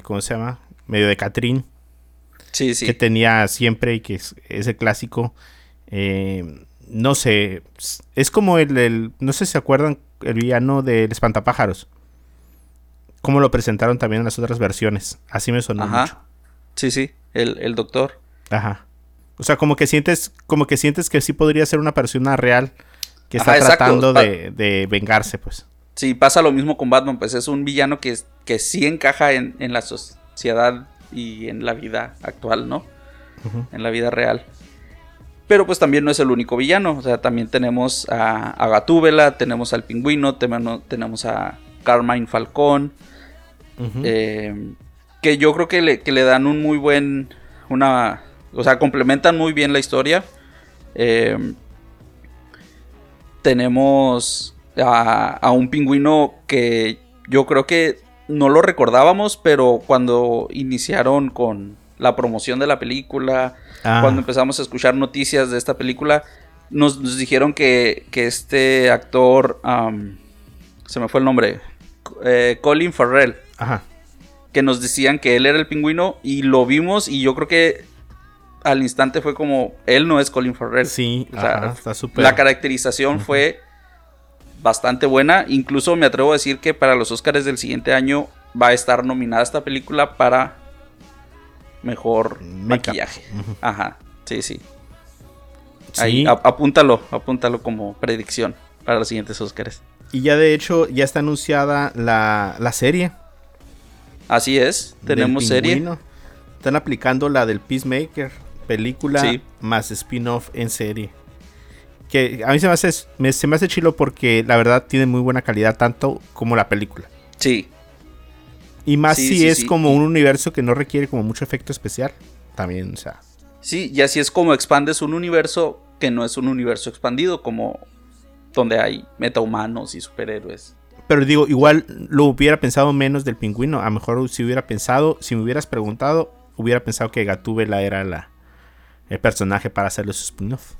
¿cómo se llama? Medio de Catrín. Sí, sí. Que tenía siempre y que es el clásico. No sé, es como no sé si se acuerdan, el villano del Espantapájaros, como lo presentaron también en las otras versiones. Así me sonó. Ajá. Mucho. Sí, sí, el doctor. Ajá. O sea, como que sientes que sí podría ser una persona real que está tratando de vengarse, pues. Sí, pasa lo mismo con Batman, pues es un villano que sí encaja en la sociedad y en la vida actual, ¿no? Uh-huh. En la vida real. Pero pues también no es el único villano, o sea, también tenemos a Gatúbela, tenemos al Pingüino, tenemos a Carmine Falcón, uh-huh. Que yo creo que le dan un muy buen, o sea, complementan muy bien la historia. Tenemos a un pingüino que yo creo que no lo recordábamos, pero cuando iniciaron con la promoción de la película, cuando empezamos a escuchar noticias de esta película, nos dijeron que este actor, se me fue el nombre, Colin Farrell, ajá, que nos decían que él era el pingüino y lo vimos y yo creo que al instante fue como, él no es Colin Farrell. Sí, o sea, ajá, está súper. La caracterización uh-huh. fue bastante buena. Incluso me atrevo a decir que para los Óscares del siguiente año va a estar nominada esta película para mejor maquillaje. Uh-huh. Ajá, sí. Ahí, apúntalo como predicción para los siguientes Óscares. Y ya de hecho, ya está anunciada la serie. Así es, tenemos serie. Están aplicando la del Peacemaker, película sí. más spin-off en serie. Que a mí se me hace chilo porque la verdad tiene muy buena calidad, tanto como la película. Sí. Y más es como un universo que no requiere como mucho efecto especial. También, o sea. Sí, y así es como expandes un universo que no es un universo expandido, como donde hay metahumanos y superhéroes. Pero digo, igual lo hubiera pensado menos del pingüino. A lo mejor si me hubieras preguntado, hubiera pensado que Gatúbela era el personaje para hacerle su spin-off.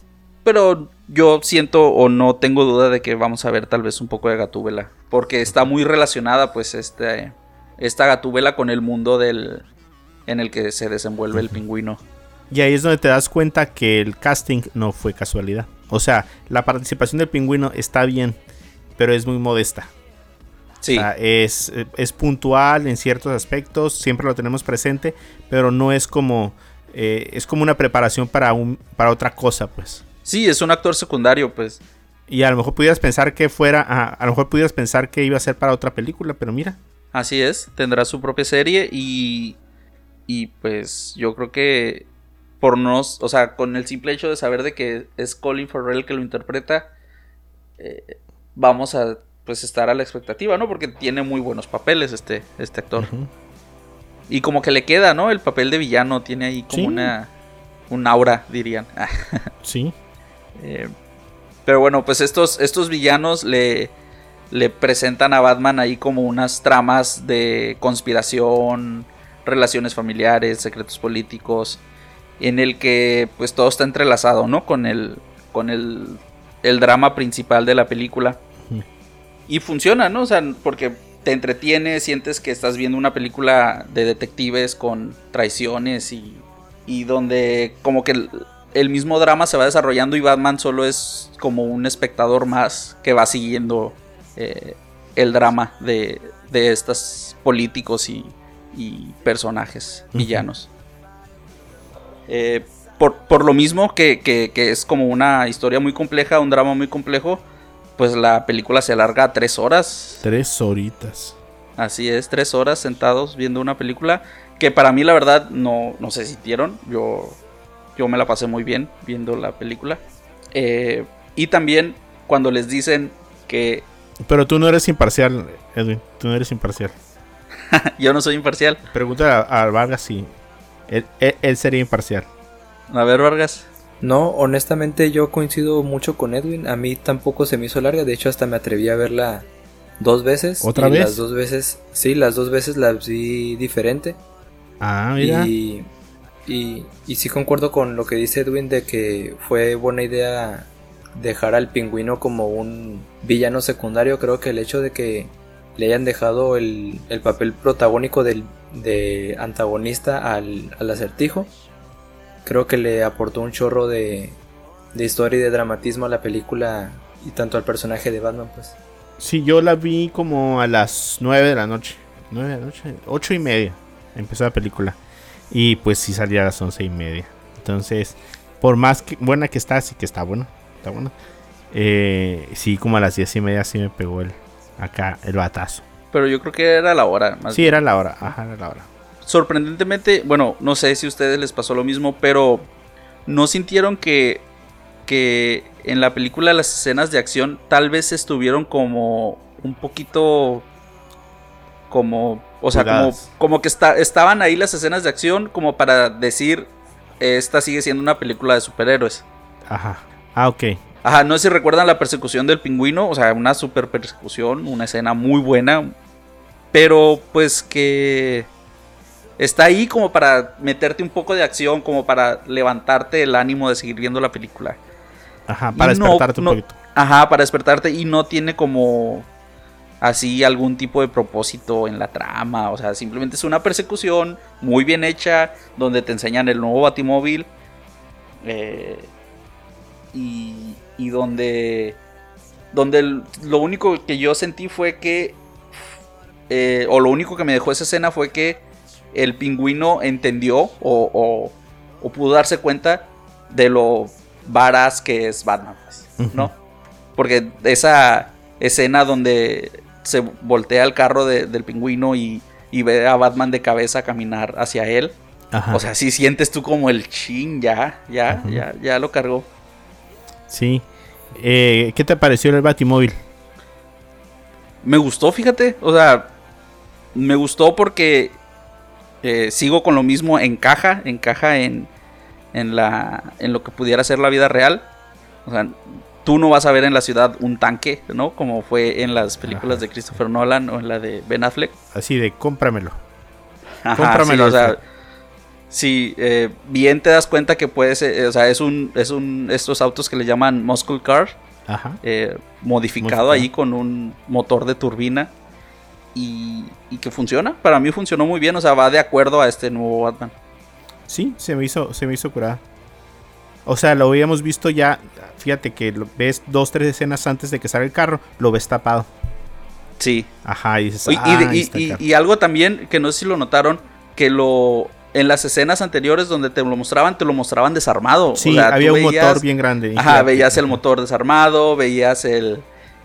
Pero yo siento o no tengo duda de que vamos a ver tal vez un poco de Gatúbela. Porque está muy relacionada pues esta Gatúbela con el mundo en el que se desenvuelve el pingüino. Y ahí es donde te das cuenta que el casting no fue casualidad. O sea, la participación del pingüino está bien, pero es muy modesta. Sí. O sea, es puntual en ciertos aspectos, siempre lo tenemos presente, pero no es como es como una preparación para otra cosa, pues. Sí, es un actor secundario, pues. Y a lo mejor pudieras pensar que iba a ser para otra película, pero mira. Así es, tendrá su propia serie y pues yo creo que o sea, con el simple hecho de saber de que es Colin Farrell que lo interpreta, vamos a pues estar a la expectativa, ¿no? Porque tiene muy buenos papeles este actor. Uh-huh. Y como que le queda, ¿no? El papel de villano tiene ahí como un aura, dirían. Sí. Pero bueno, pues estos villanos le presentan a Batman ahí como unas tramas de conspiración, relaciones familiares, secretos políticos, en el que pues todo está entrelazado, ¿no? Con el drama principal de la película. Uh-huh. Y funciona, ¿no? O sea, porque te entretiene, sientes que estás viendo una película de detectives con traiciones y donde como que el mismo drama se va desarrollando y Batman solo es como un espectador más que va siguiendo el drama de estos políticos y personajes villanos. Por lo mismo que es como una historia muy compleja, un drama muy complejo, pues la película se alarga a 3 horas. 3 horitas. Así es, 3 horas sentados viendo una película que para mí la verdad no se sintieron. Yo me la pasé muy bien viendo la película. Y también cuando les dicen que... Pero tú no eres imparcial, Edwin. Tú no eres imparcial. Yo no soy imparcial. Pregúntale a Vargas si él sería imparcial. A ver, Vargas. No, honestamente yo coincido mucho con Edwin. A mí tampoco se me hizo larga. De hecho, hasta me atreví a verla 2 veces. ¿Otra vez? Las 2 veces las vi diferente. Ah, mira. Y sí concuerdo con lo que dice Edwin de que fue buena idea dejar al pingüino como un villano secundario. Creo que el hecho de que le hayan dejado el papel protagónico de antagonista al acertijo, creo que le aportó un chorro de historia y de dramatismo a la película y tanto al personaje de Batman, pues. Sí, yo la vi como a las 9 de la noche. 8:30 empezó la película. Y pues sí salía a las 11:30. Entonces, por más buena que está, sí que está buena. Sí, como a las 10:30 sí me pegó el acá el batazo. Pero yo creo que era la hora. Sí, era la hora. Ajá, era la hora. Sorprendentemente, bueno, no sé si a ustedes les pasó lo mismo, pero ¿no sintieron que en la película las escenas de acción tal vez estuvieron como un poquito como, o sea, como que estaban ahí las escenas de acción como para decir, esta sigue siendo una película de superhéroes? Ajá. Ah, ok. Ajá, no sé si recuerdan la persecución del pingüino, o sea, una super persecución, una escena muy buena, pero pues que está ahí como para meterte un poco de acción, como para levantarte el ánimo de seguir viendo la película. Ajá, para despertarte un poquito. Ajá, para despertarte, y no tiene como así algún tipo de propósito en la trama. O sea, simplemente es una persecución muy bien hecha, donde te enseñan el nuevo Batimóvil. Y donde lo único que yo sentí fue que, o lo único que me dejó esa escena fue que el pingüino entendió o pudo darse cuenta de lo varas que es Batman, ¿no? Uh-huh. Porque esa escena donde se voltea el carro del pingüino y ve a Batman de cabeza caminar hacia él. Ajá. O sea, sí sientes tú como el chin, ya, uh-huh, ya lo cargó. Sí. ¿Qué te pareció el Batimóvil? Me gustó, fíjate. O sea, me gustó porque sigo con lo mismo, encaja en lo que pudiera ser la vida real. O sea, tú no vas a ver en la ciudad un tanque, ¿no? Como fue en las películas, ajá, de Christopher Nolan o en la de Ben Affleck. Así de cómpramelo. Ajá, cómpramelo. Sí, o sea, sí, bien te das cuenta que puedes, o sea, estos autos que le llaman muscle car, ajá, modificado ahí con un motor de turbina. Y que funciona, para mí funcionó muy bien, o sea, va de acuerdo a este nuevo Batman. Sí, se me hizo curada. O sea, lo habíamos visto ya, fíjate que ves 2-3 escenas antes de que salga el carro, lo ves tapado. Sí. Ajá, y dices, y algo también, que no sé si lo notaron, que en las escenas anteriores donde te lo mostraban desarmado. Sí, o sea, había un motor bien grande. Ajá, gigante. Veías el motor desarmado, veías el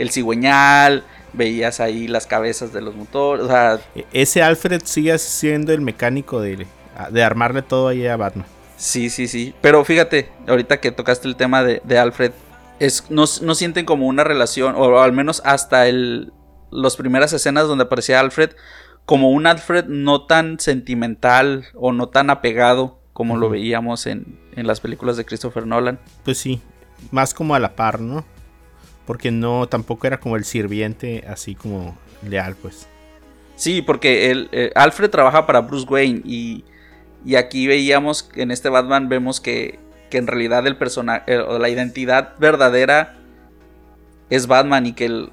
cigüeñal, veías ahí las cabezas de los motores, o sea, ese Alfred sigue siendo el mecánico de armarle todo ahí a Batman. Sí, pero fíjate, ahorita que tocaste el tema de Alfred, no sienten como una relación, o al menos hasta las primeras escenas donde aparecía Alfred, como un Alfred no tan sentimental o no tan apegado como, uh-huh, lo veíamos en las películas de Christopher Nolan. Pues sí, más como a la par, ¿no? Porque no, tampoco era como el sirviente así como leal, pues. Sí, porque Alfred trabaja para Bruce Wayne y aquí veíamos, en este Batman vemos que en realidad el personaje, o la identidad verdadera es Batman, y que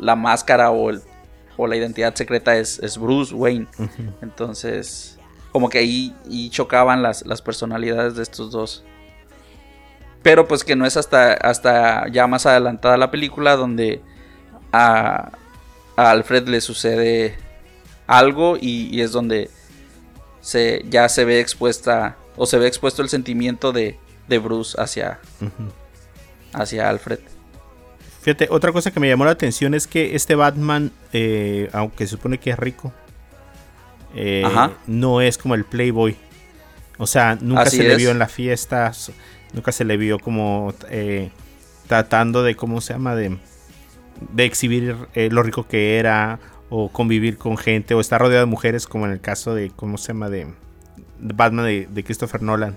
la máscara o la identidad secreta es Bruce Wayne. Uh-huh. Entonces, como que ahí y chocaban las personalidades de estos dos. Pero pues que no es hasta ya más adelantada la película donde a Alfred le sucede algo y es donde ya se ve expuesta, o se ve expuesto el sentimiento de Bruce hacia, uh-huh, hacia Alfred. Fíjate, otra cosa que me llamó la atención es que este Batman, aunque se supone que es rico, no es como el Playboy. O sea, nunca así se le vio en las fiestas. Nunca se le vio como tratando de, ¿cómo se llama? De exhibir lo rico que era, o convivir con gente, o estar rodeado de mujeres, como en el caso de, ¿cómo se llama? De Batman de Christopher Nolan.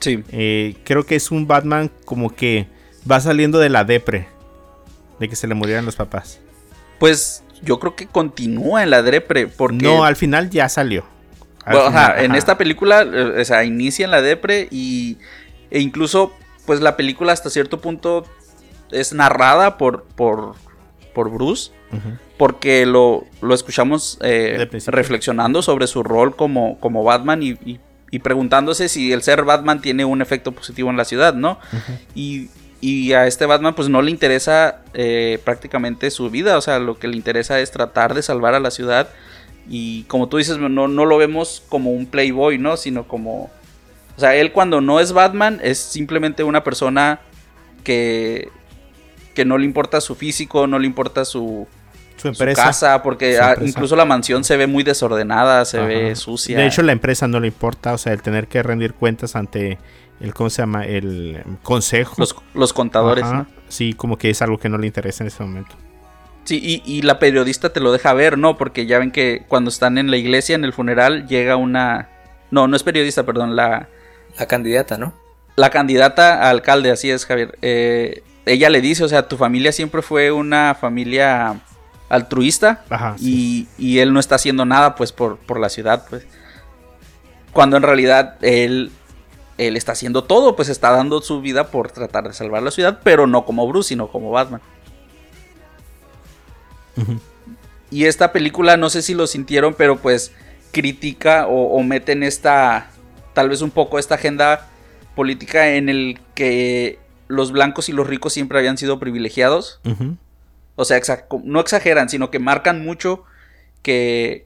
Sí. Creo que es un Batman como que va saliendo de la depre, de que se le murieran los papás. Pues yo creo que continúa en la depre, porque no, al final ya salió. Bueno, final, ajá. En esta película, o sea, inicia en la depre E incluso, pues la película hasta cierto punto es narrada por Bruce, uh-huh, porque lo escuchamos reflexionando sobre su rol como Batman y preguntándose si el ser Batman tiene un efecto positivo en la ciudad, ¿no? Uh-huh. Y a este Batman pues no le interesa prácticamente su vida, o sea, lo que le interesa es tratar de salvar a la ciudad, y como tú dices, no lo vemos como un playboy, ¿no? Sino como... O sea, él cuando no es Batman es simplemente una persona que no le importa su físico, no le importa su casa, porque incluso la mansión se ve muy desordenada, se ve sucia. De hecho, la empresa no le importa, o sea, el tener que rendir cuentas ante el, ¿cómo se llama?, el consejo. Los contadores, ¿no? Sí, como que es algo que no le interesa en ese momento. Sí, y la periodista te lo deja ver, ¿no? Porque ya ven que cuando están en la iglesia, en el funeral, llega una... No es periodista, perdón, la candidata, ¿no? La candidata a alcalde, así es, Javier. Ella le dice, o sea, tu familia siempre fue una familia altruista. Ajá, sí. y él no está haciendo nada, pues, por la ciudad, pues. Cuando en realidad él está haciendo todo, pues está dando su vida por tratar de salvar la ciudad, pero no como Bruce, sino como Batman. Y esta película, no sé si lo sintieron, pero pues critica o mete en esta, tal vez un poco esta agenda política en el que los blancos y los ricos siempre habían sido privilegiados. O sea, no exageran, sino que marcan mucho que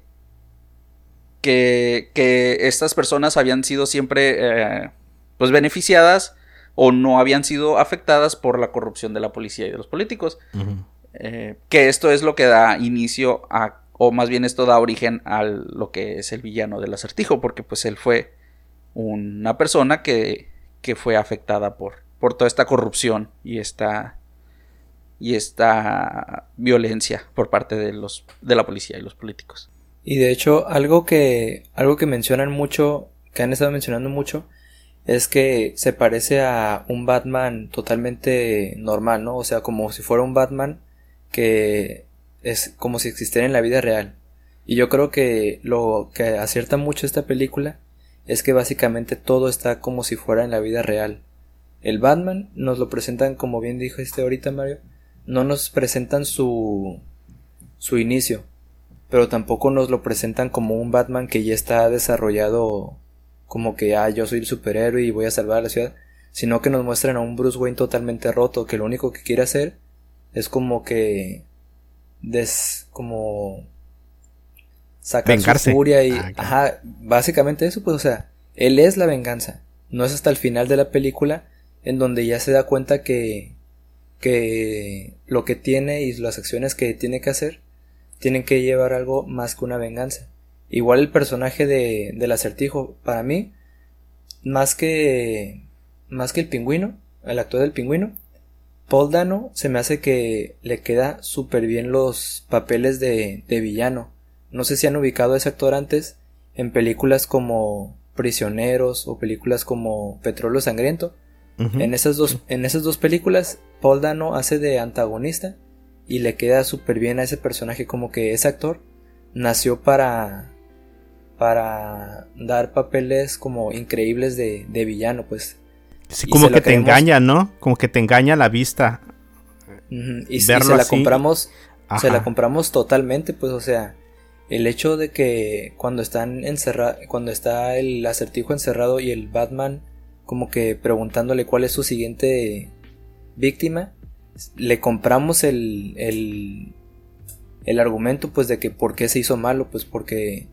estas personas habían sido siempre pues beneficiadas o no habían sido afectadas por la corrupción de la policía y de los políticos. Que esto es lo que da inicio a, o más bien esto da origen a lo que es el villano del Acertijo, porque pues él fue una persona que fue afectada por toda esta corrupción y esta violencia por parte de la policía y los políticos. Y de hecho, algo que mencionan mucho, que han estado mencionando mucho, es que se parece a un Batman totalmente normal, ¿no? O sea, como si fuera un Batman que es como si existiera en la vida real. Y yo creo que lo que acierta mucho esta película es que básicamente todo está como si fuera en la vida real. El Batman nos lo presentan, como bien dijo ahorita Mario, no nos presentan su inicio, pero tampoco nos lo presentan como un Batman que ya está desarrollado, como que yo soy el superhéroe y voy a salvar a la ciudad, sino que nos muestran a un Bruce Wayne totalmente roto, que lo único que quiere hacer es como que sacar vengarse. Su furia y básicamente eso, pues, o sea, él es la venganza. No es hasta el final de la película en donde ya se da cuenta que lo que tiene y las acciones que tiene que hacer tienen que llevar algo más que una venganza. Igual el personaje del Acertijo, para mí, más que el Pingüino, el actor del Pingüino, Paul Dano, se me hace que le queda súper bien los papeles de villano. No sé si han ubicado a ese actor antes en películas como Prisioneros o películas como Petróleo Sangriento. En esas dos películas, Paul Dano hace de antagonista y le queda súper bien a ese personaje, como que ese actor nació para dar papeles como increíbles de villano, pues. Sí, como que te engaña, ¿no? Como que te engaña la vista. Y se la compramos. Se la compramos totalmente, pues, o sea, el hecho de que cuando está el Acertijo encerrado y el Batman como que preguntándole cuál es su siguiente víctima, le compramos el argumento, pues, de que por qué se hizo malo, pues porque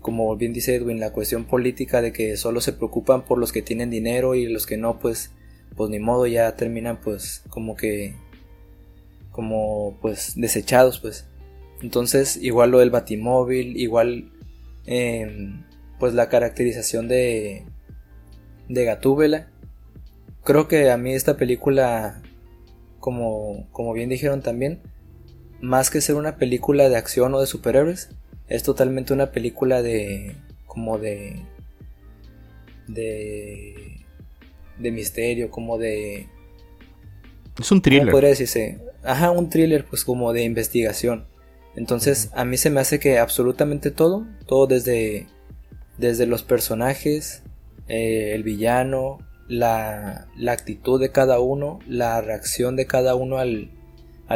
como bien dice Edwin, la cuestión política de que solo se preocupan por los que tienen dinero y los que no, pues ni modo, ya terminan pues como desechados, pues. Entonces, igual lo del Batimóvil, igual pues la caracterización de Gatúbela. Creo que a mí esta película, como bien dijeron también, más que ser una película de acción o de superhéroes, es totalmente una película de misterio, como de... Es un thriller. ¿Cómo podría decirse? Un thriller, pues, como de investigación. Entonces, a mí se me hace que absolutamente todo desde los personajes, el villano, la actitud de cada uno, la reacción de cada uno al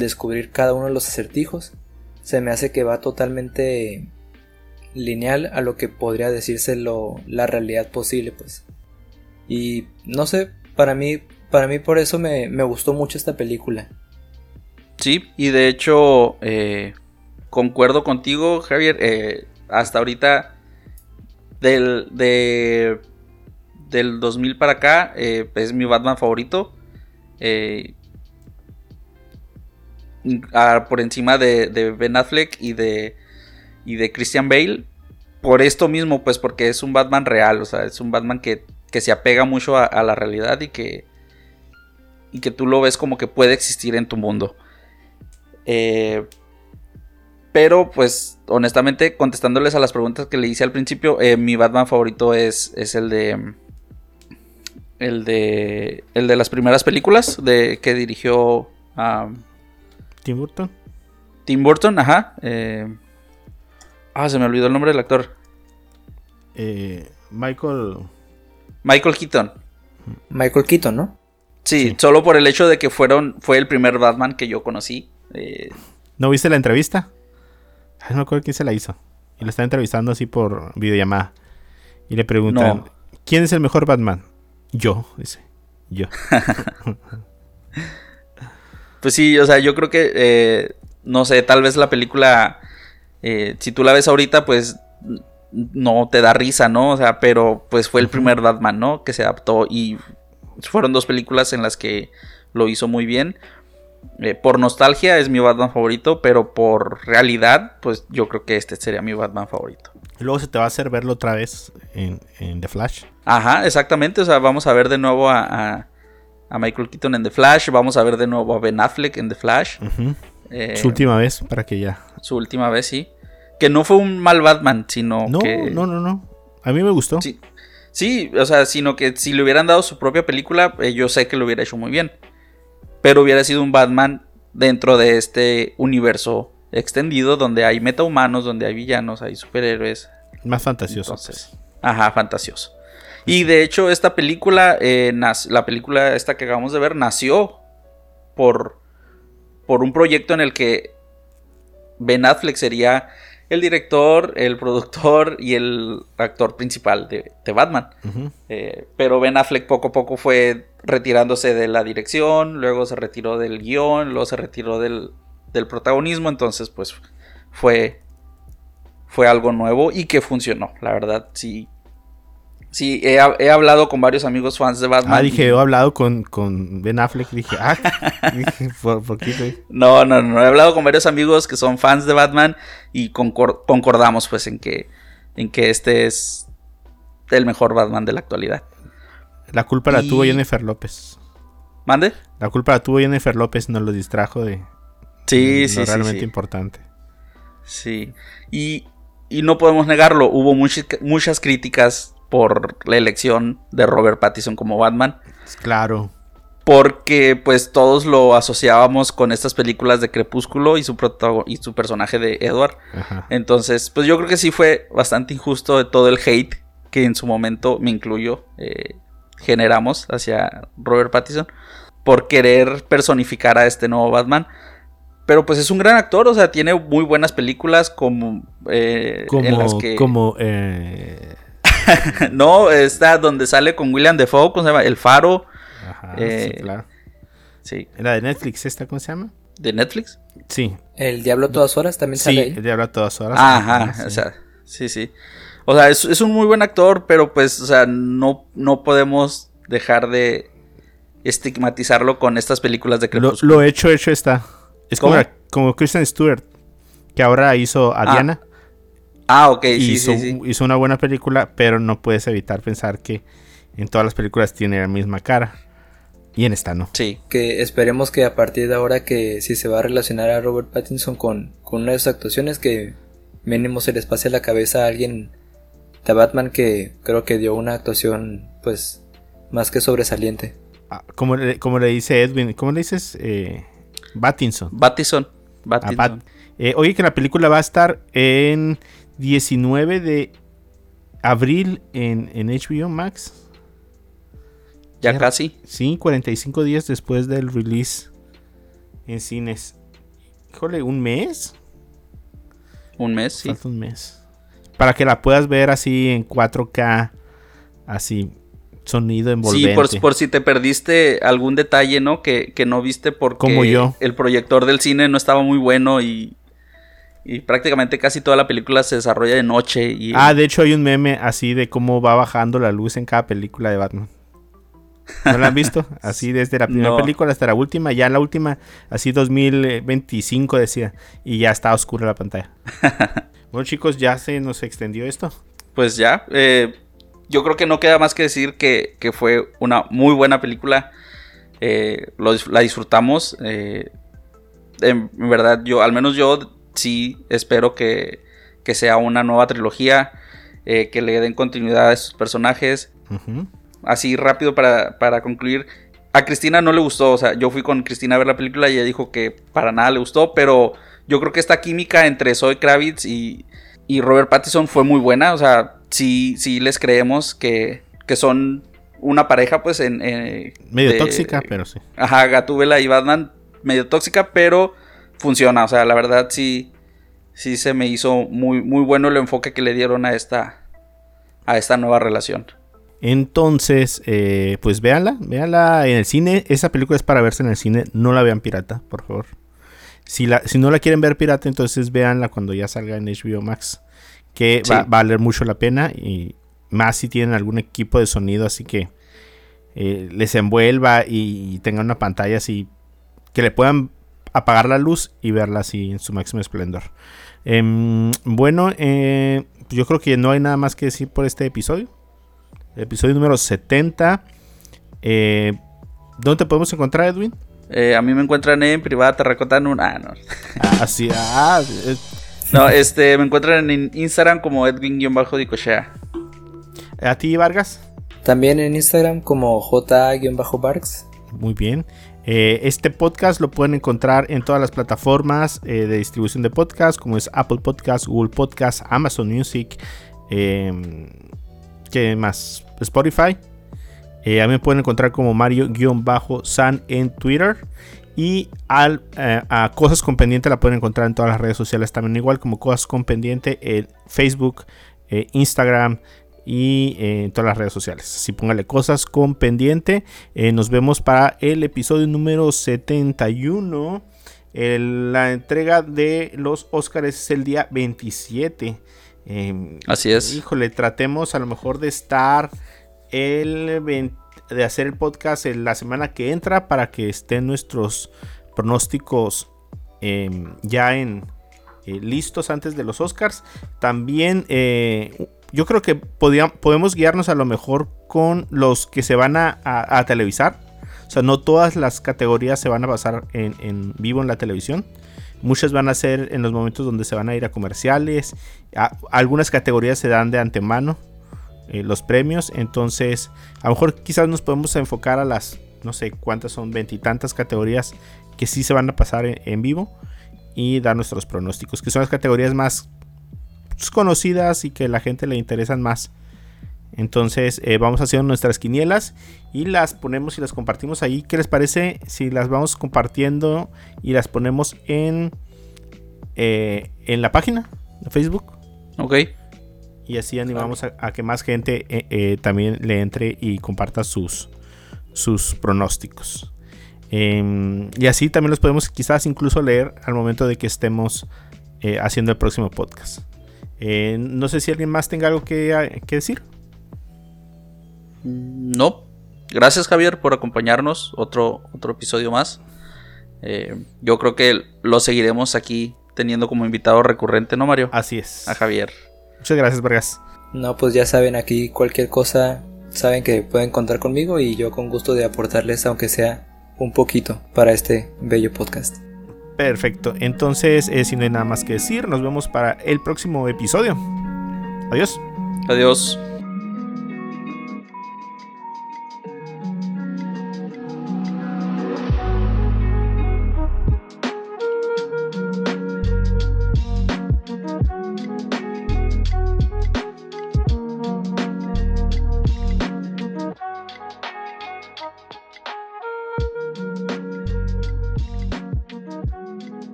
descubrir cada uno de los acertijos, se me hace que va totalmente lineal a lo que podría decirse la realidad posible, pues. Y no sé, para mí por eso me gustó mucho esta película. Sí, y de hecho concuerdo contigo, Javier. Hasta ahorita del 2000 para acá es mi Batman favorito. por encima de Ben Affleck y de Christian Bale, por esto mismo, pues porque es un Batman real, o sea, es un Batman que se apega mucho a la realidad y que tú lo ves como que puede existir en tu mundo. Pero pues honestamente, contestándoles a las preguntas que le hice al principio, mi Batman favorito es el de las primeras películas que dirigió Tim Burton. Tim Burton, ajá. Se me olvidó el nombre del actor. Michael Keaton. Michael Keaton, ¿no? Sí, solo por el hecho de que fue el primer Batman que yo conocí. ¿No viste la entrevista? Ay, no me acuerdo quién se la hizo. Y la están entrevistando así por videollamada. Y le preguntan, no. ¿Quién es el mejor Batman? Yo, dice. Yo. Pues sí, o sea, yo creo que, no sé, tal vez la película, si tú la ves ahorita, pues no te da risa, ¿no? O sea, pero pues fue el primer Batman, ¿no? Que se adaptó, y fueron dos películas en las que lo hizo muy bien. Por nostalgia es mi Batman favorito, pero por realidad, pues yo creo que este sería mi Batman favorito. Luego se te va a hacer verlo otra vez en The Flash. Ajá, exactamente, o sea, vamos a ver de nuevo a Michael Keaton en The Flash, vamos a ver de nuevo a Ben Affleck en The Flash. Uh-huh. Su última vez, para que ya... Su última vez, sí. Que no fue un mal Batman, sino que... No, a mí me gustó. Sí, o sea, sino que si le hubieran dado su propia película, yo sé que lo hubiera hecho muy bien. Pero hubiera sido un Batman dentro de este universo extendido, donde hay metahumanos, donde hay villanos, hay superhéroes. Más fantasioso. Entonces, ajá, fantasioso. Y de hecho esta película, la película esta que acabamos de ver, nació por un proyecto en el que Ben Affleck sería el director, el productor y el actor principal de Batman. Uh-huh. Pero Ben Affleck poco a poco fue retirándose de la dirección, luego se retiró del guión, luego se retiró del protagonismo, entonces pues fue algo nuevo y que funcionó, la verdad, sí. Sí, he hablado con varios amigos fans de Batman. Ah, dije, he hablado con Ben Affleck, dije, ¿por qué soy? No, he hablado con varios amigos que son fans de Batman y concordamos pues en que este es el mejor Batman de la actualidad. La culpa la tuvo Jennifer López. ¿Mande? La culpa la tuvo Jennifer López, nos lo distrajo de... Sí, realmente importante. Sí, y no podemos negarlo, hubo muchas críticas... por la elección de Robert Pattinson como Batman. Claro. Porque pues todos lo asociábamos con estas películas de Crepúsculo y su personaje de Edward. Ajá. Entonces, pues yo creo que sí fue bastante injusto de todo el hate que en su momento, me incluyo, generamos hacia Robert Pattinson por querer personificar a este nuevo Batman. Pero pues es un gran actor, o sea, tiene muy buenas películas como en las que... No, está donde sale con William Dafoe, ¿cómo se llama? El Faro. Ajá, sí, claro. Sí. ¿La de Netflix esta, cómo se llama? ¿De Netflix? Sí. ¿El Diablo a todas horas también sale ahí? Sí, El Diablo a todas horas. Ajá, sí. O sea, sí. O sea, es un muy buen actor, pero pues, o sea, no podemos dejar de estigmatizarlo con estas películas de Crepúsculo. Lo hecho está. Es como Kristen Stewart, que ahora hizo a Diana. Ok, sí. Hizo una buena película, pero no puedes evitar pensar que en todas las películas tiene la misma cara. Y en esta no. Sí. Que esperemos que a partir de ahora que si se va a relacionar a Robert Pattinson con una de sus actuaciones, que mínimo se les pase a la cabeza a alguien de Batman que creo que dio una actuación pues más que sobresaliente. Como le dice Edwin, ¿cómo le dices? Pattinson. Oye, que la película va a estar en... 19 de abril en HBO Max. Ya casi. Sí, 45 días después del release en cines. Híjole, ¿un mes? Un mes, sí. Falta un mes. Para que la puedas ver así en 4K, así, sonido envolvente. Sí, por si te perdiste algún detalle, ¿no? Que no viste porque... Como yo. El proyector del cine no estaba muy bueno y prácticamente casi toda la película se desarrolla de noche. De hecho hay un meme así de cómo va bajando la luz en cada película de Batman. ¿No la han visto? Así desde la primera película hasta la última. Ya en la última, así 2025 decía. Y ya está oscura la pantalla. Bueno, chicos, ya se nos extendió esto. Pues ya, yo creo que no queda más que decir que fue una muy buena película. La disfrutamos. En verdad, yo, al menos yo, sí espero que sea una nueva trilogía. Que le den continuidad a sus personajes. Uh-huh. Así rápido para concluir. A Cristina no le gustó. O sea, yo fui con Cristina a ver la película y ella dijo que para nada le gustó. Pero yo creo que esta química entre Zoe Kravitz y Robert Pattinson fue muy buena. O sea, sí les creemos que son una pareja, pues, medio tóxica, pero sí. Ajá, Gatúbela y Batman, medio tóxica, pero funciona. O sea, la verdad sí se me hizo muy, muy bueno el enfoque que le dieron a esta nueva relación. Entonces, pues véanla en el cine. Esa película es para verse en el cine, no la vean pirata, por favor. Si no la quieren ver pirata, entonces véanla cuando ya salga en HBO Max, que sí va a valer mucho la pena, y más si tienen algún equipo de sonido así que les envuelva y tengan una pantalla así que le puedan apagar la luz y verla así en su máximo esplendor. Bueno, yo creo que no hay nada más que decir por este episodio. Episodio número 70. ¿Dónde te podemos encontrar, Edwin? A mí me encuentran en Privada Terracota. No. Así, no, me encuentran en Instagram como Edwin-Dicochea. ¿A ti, Vargas? También en Instagram como J-Vargas. Muy bien. Este podcast lo pueden encontrar en todas las plataformas de distribución de podcast, como es Apple Podcast, Google Podcast, Amazon Music, ¿qué más? Spotify. A mí me pueden encontrar como Mario-San en Twitter, y a Cosas con Pendiente la pueden encontrar en todas las redes sociales también, igual como Cosas con Pendiente en Facebook, Instagram y en todas las redes sociales. Así póngale Cosas con Pendiente. Nos vemos para el episodio número 71. La entrega de los Óscar es el día 27. Así es. Híjole, tratemos a lo mejor de estar de hacer el podcast en la semana que entra, para que estén nuestros pronósticos ya listos antes de los Óscars. También yo creo que podemos guiarnos a lo mejor con los que se van a televisar. O sea, no todas las categorías se van a pasar en vivo en la televisión. Muchas van a ser en los momentos donde se van a ir a comerciales. Algunas categorías se dan de antemano los premios. Entonces, a lo mejor quizás nos podemos enfocar a las, no sé cuántas son, 20 y tantas categorías que sí se van a pasar en vivo, y dar nuestros pronósticos, que son las categorías más conocidas y que la gente le interesan más. Entonces vamos haciendo nuestras quinielas y las ponemos y las compartimos ahí. ¿Qué les parece si las vamos compartiendo y las ponemos en la página de Facebook? Ok. Y así animamos a que más gente también le entre y comparta sus pronósticos. Y así también los podemos quizás incluso leer al momento de que estemos haciendo el próximo podcast. No sé si alguien más tenga algo que decir. No. Gracias, Javier, por acompañarnos. Otro episodio más. Yo creo que lo seguiremos aquí teniendo como invitado recurrente, ¿no, Mario? Así es. A Javier. Muchas gracias, Vargas. No, pues ya saben, aquí cualquier cosa saben que pueden contar conmigo, y yo con gusto de aportarles, aunque sea un poquito, para este bello podcast. Perfecto, entonces si no hay nada más que decir, nos vemos para el próximo episodio. Adiós. Adiós.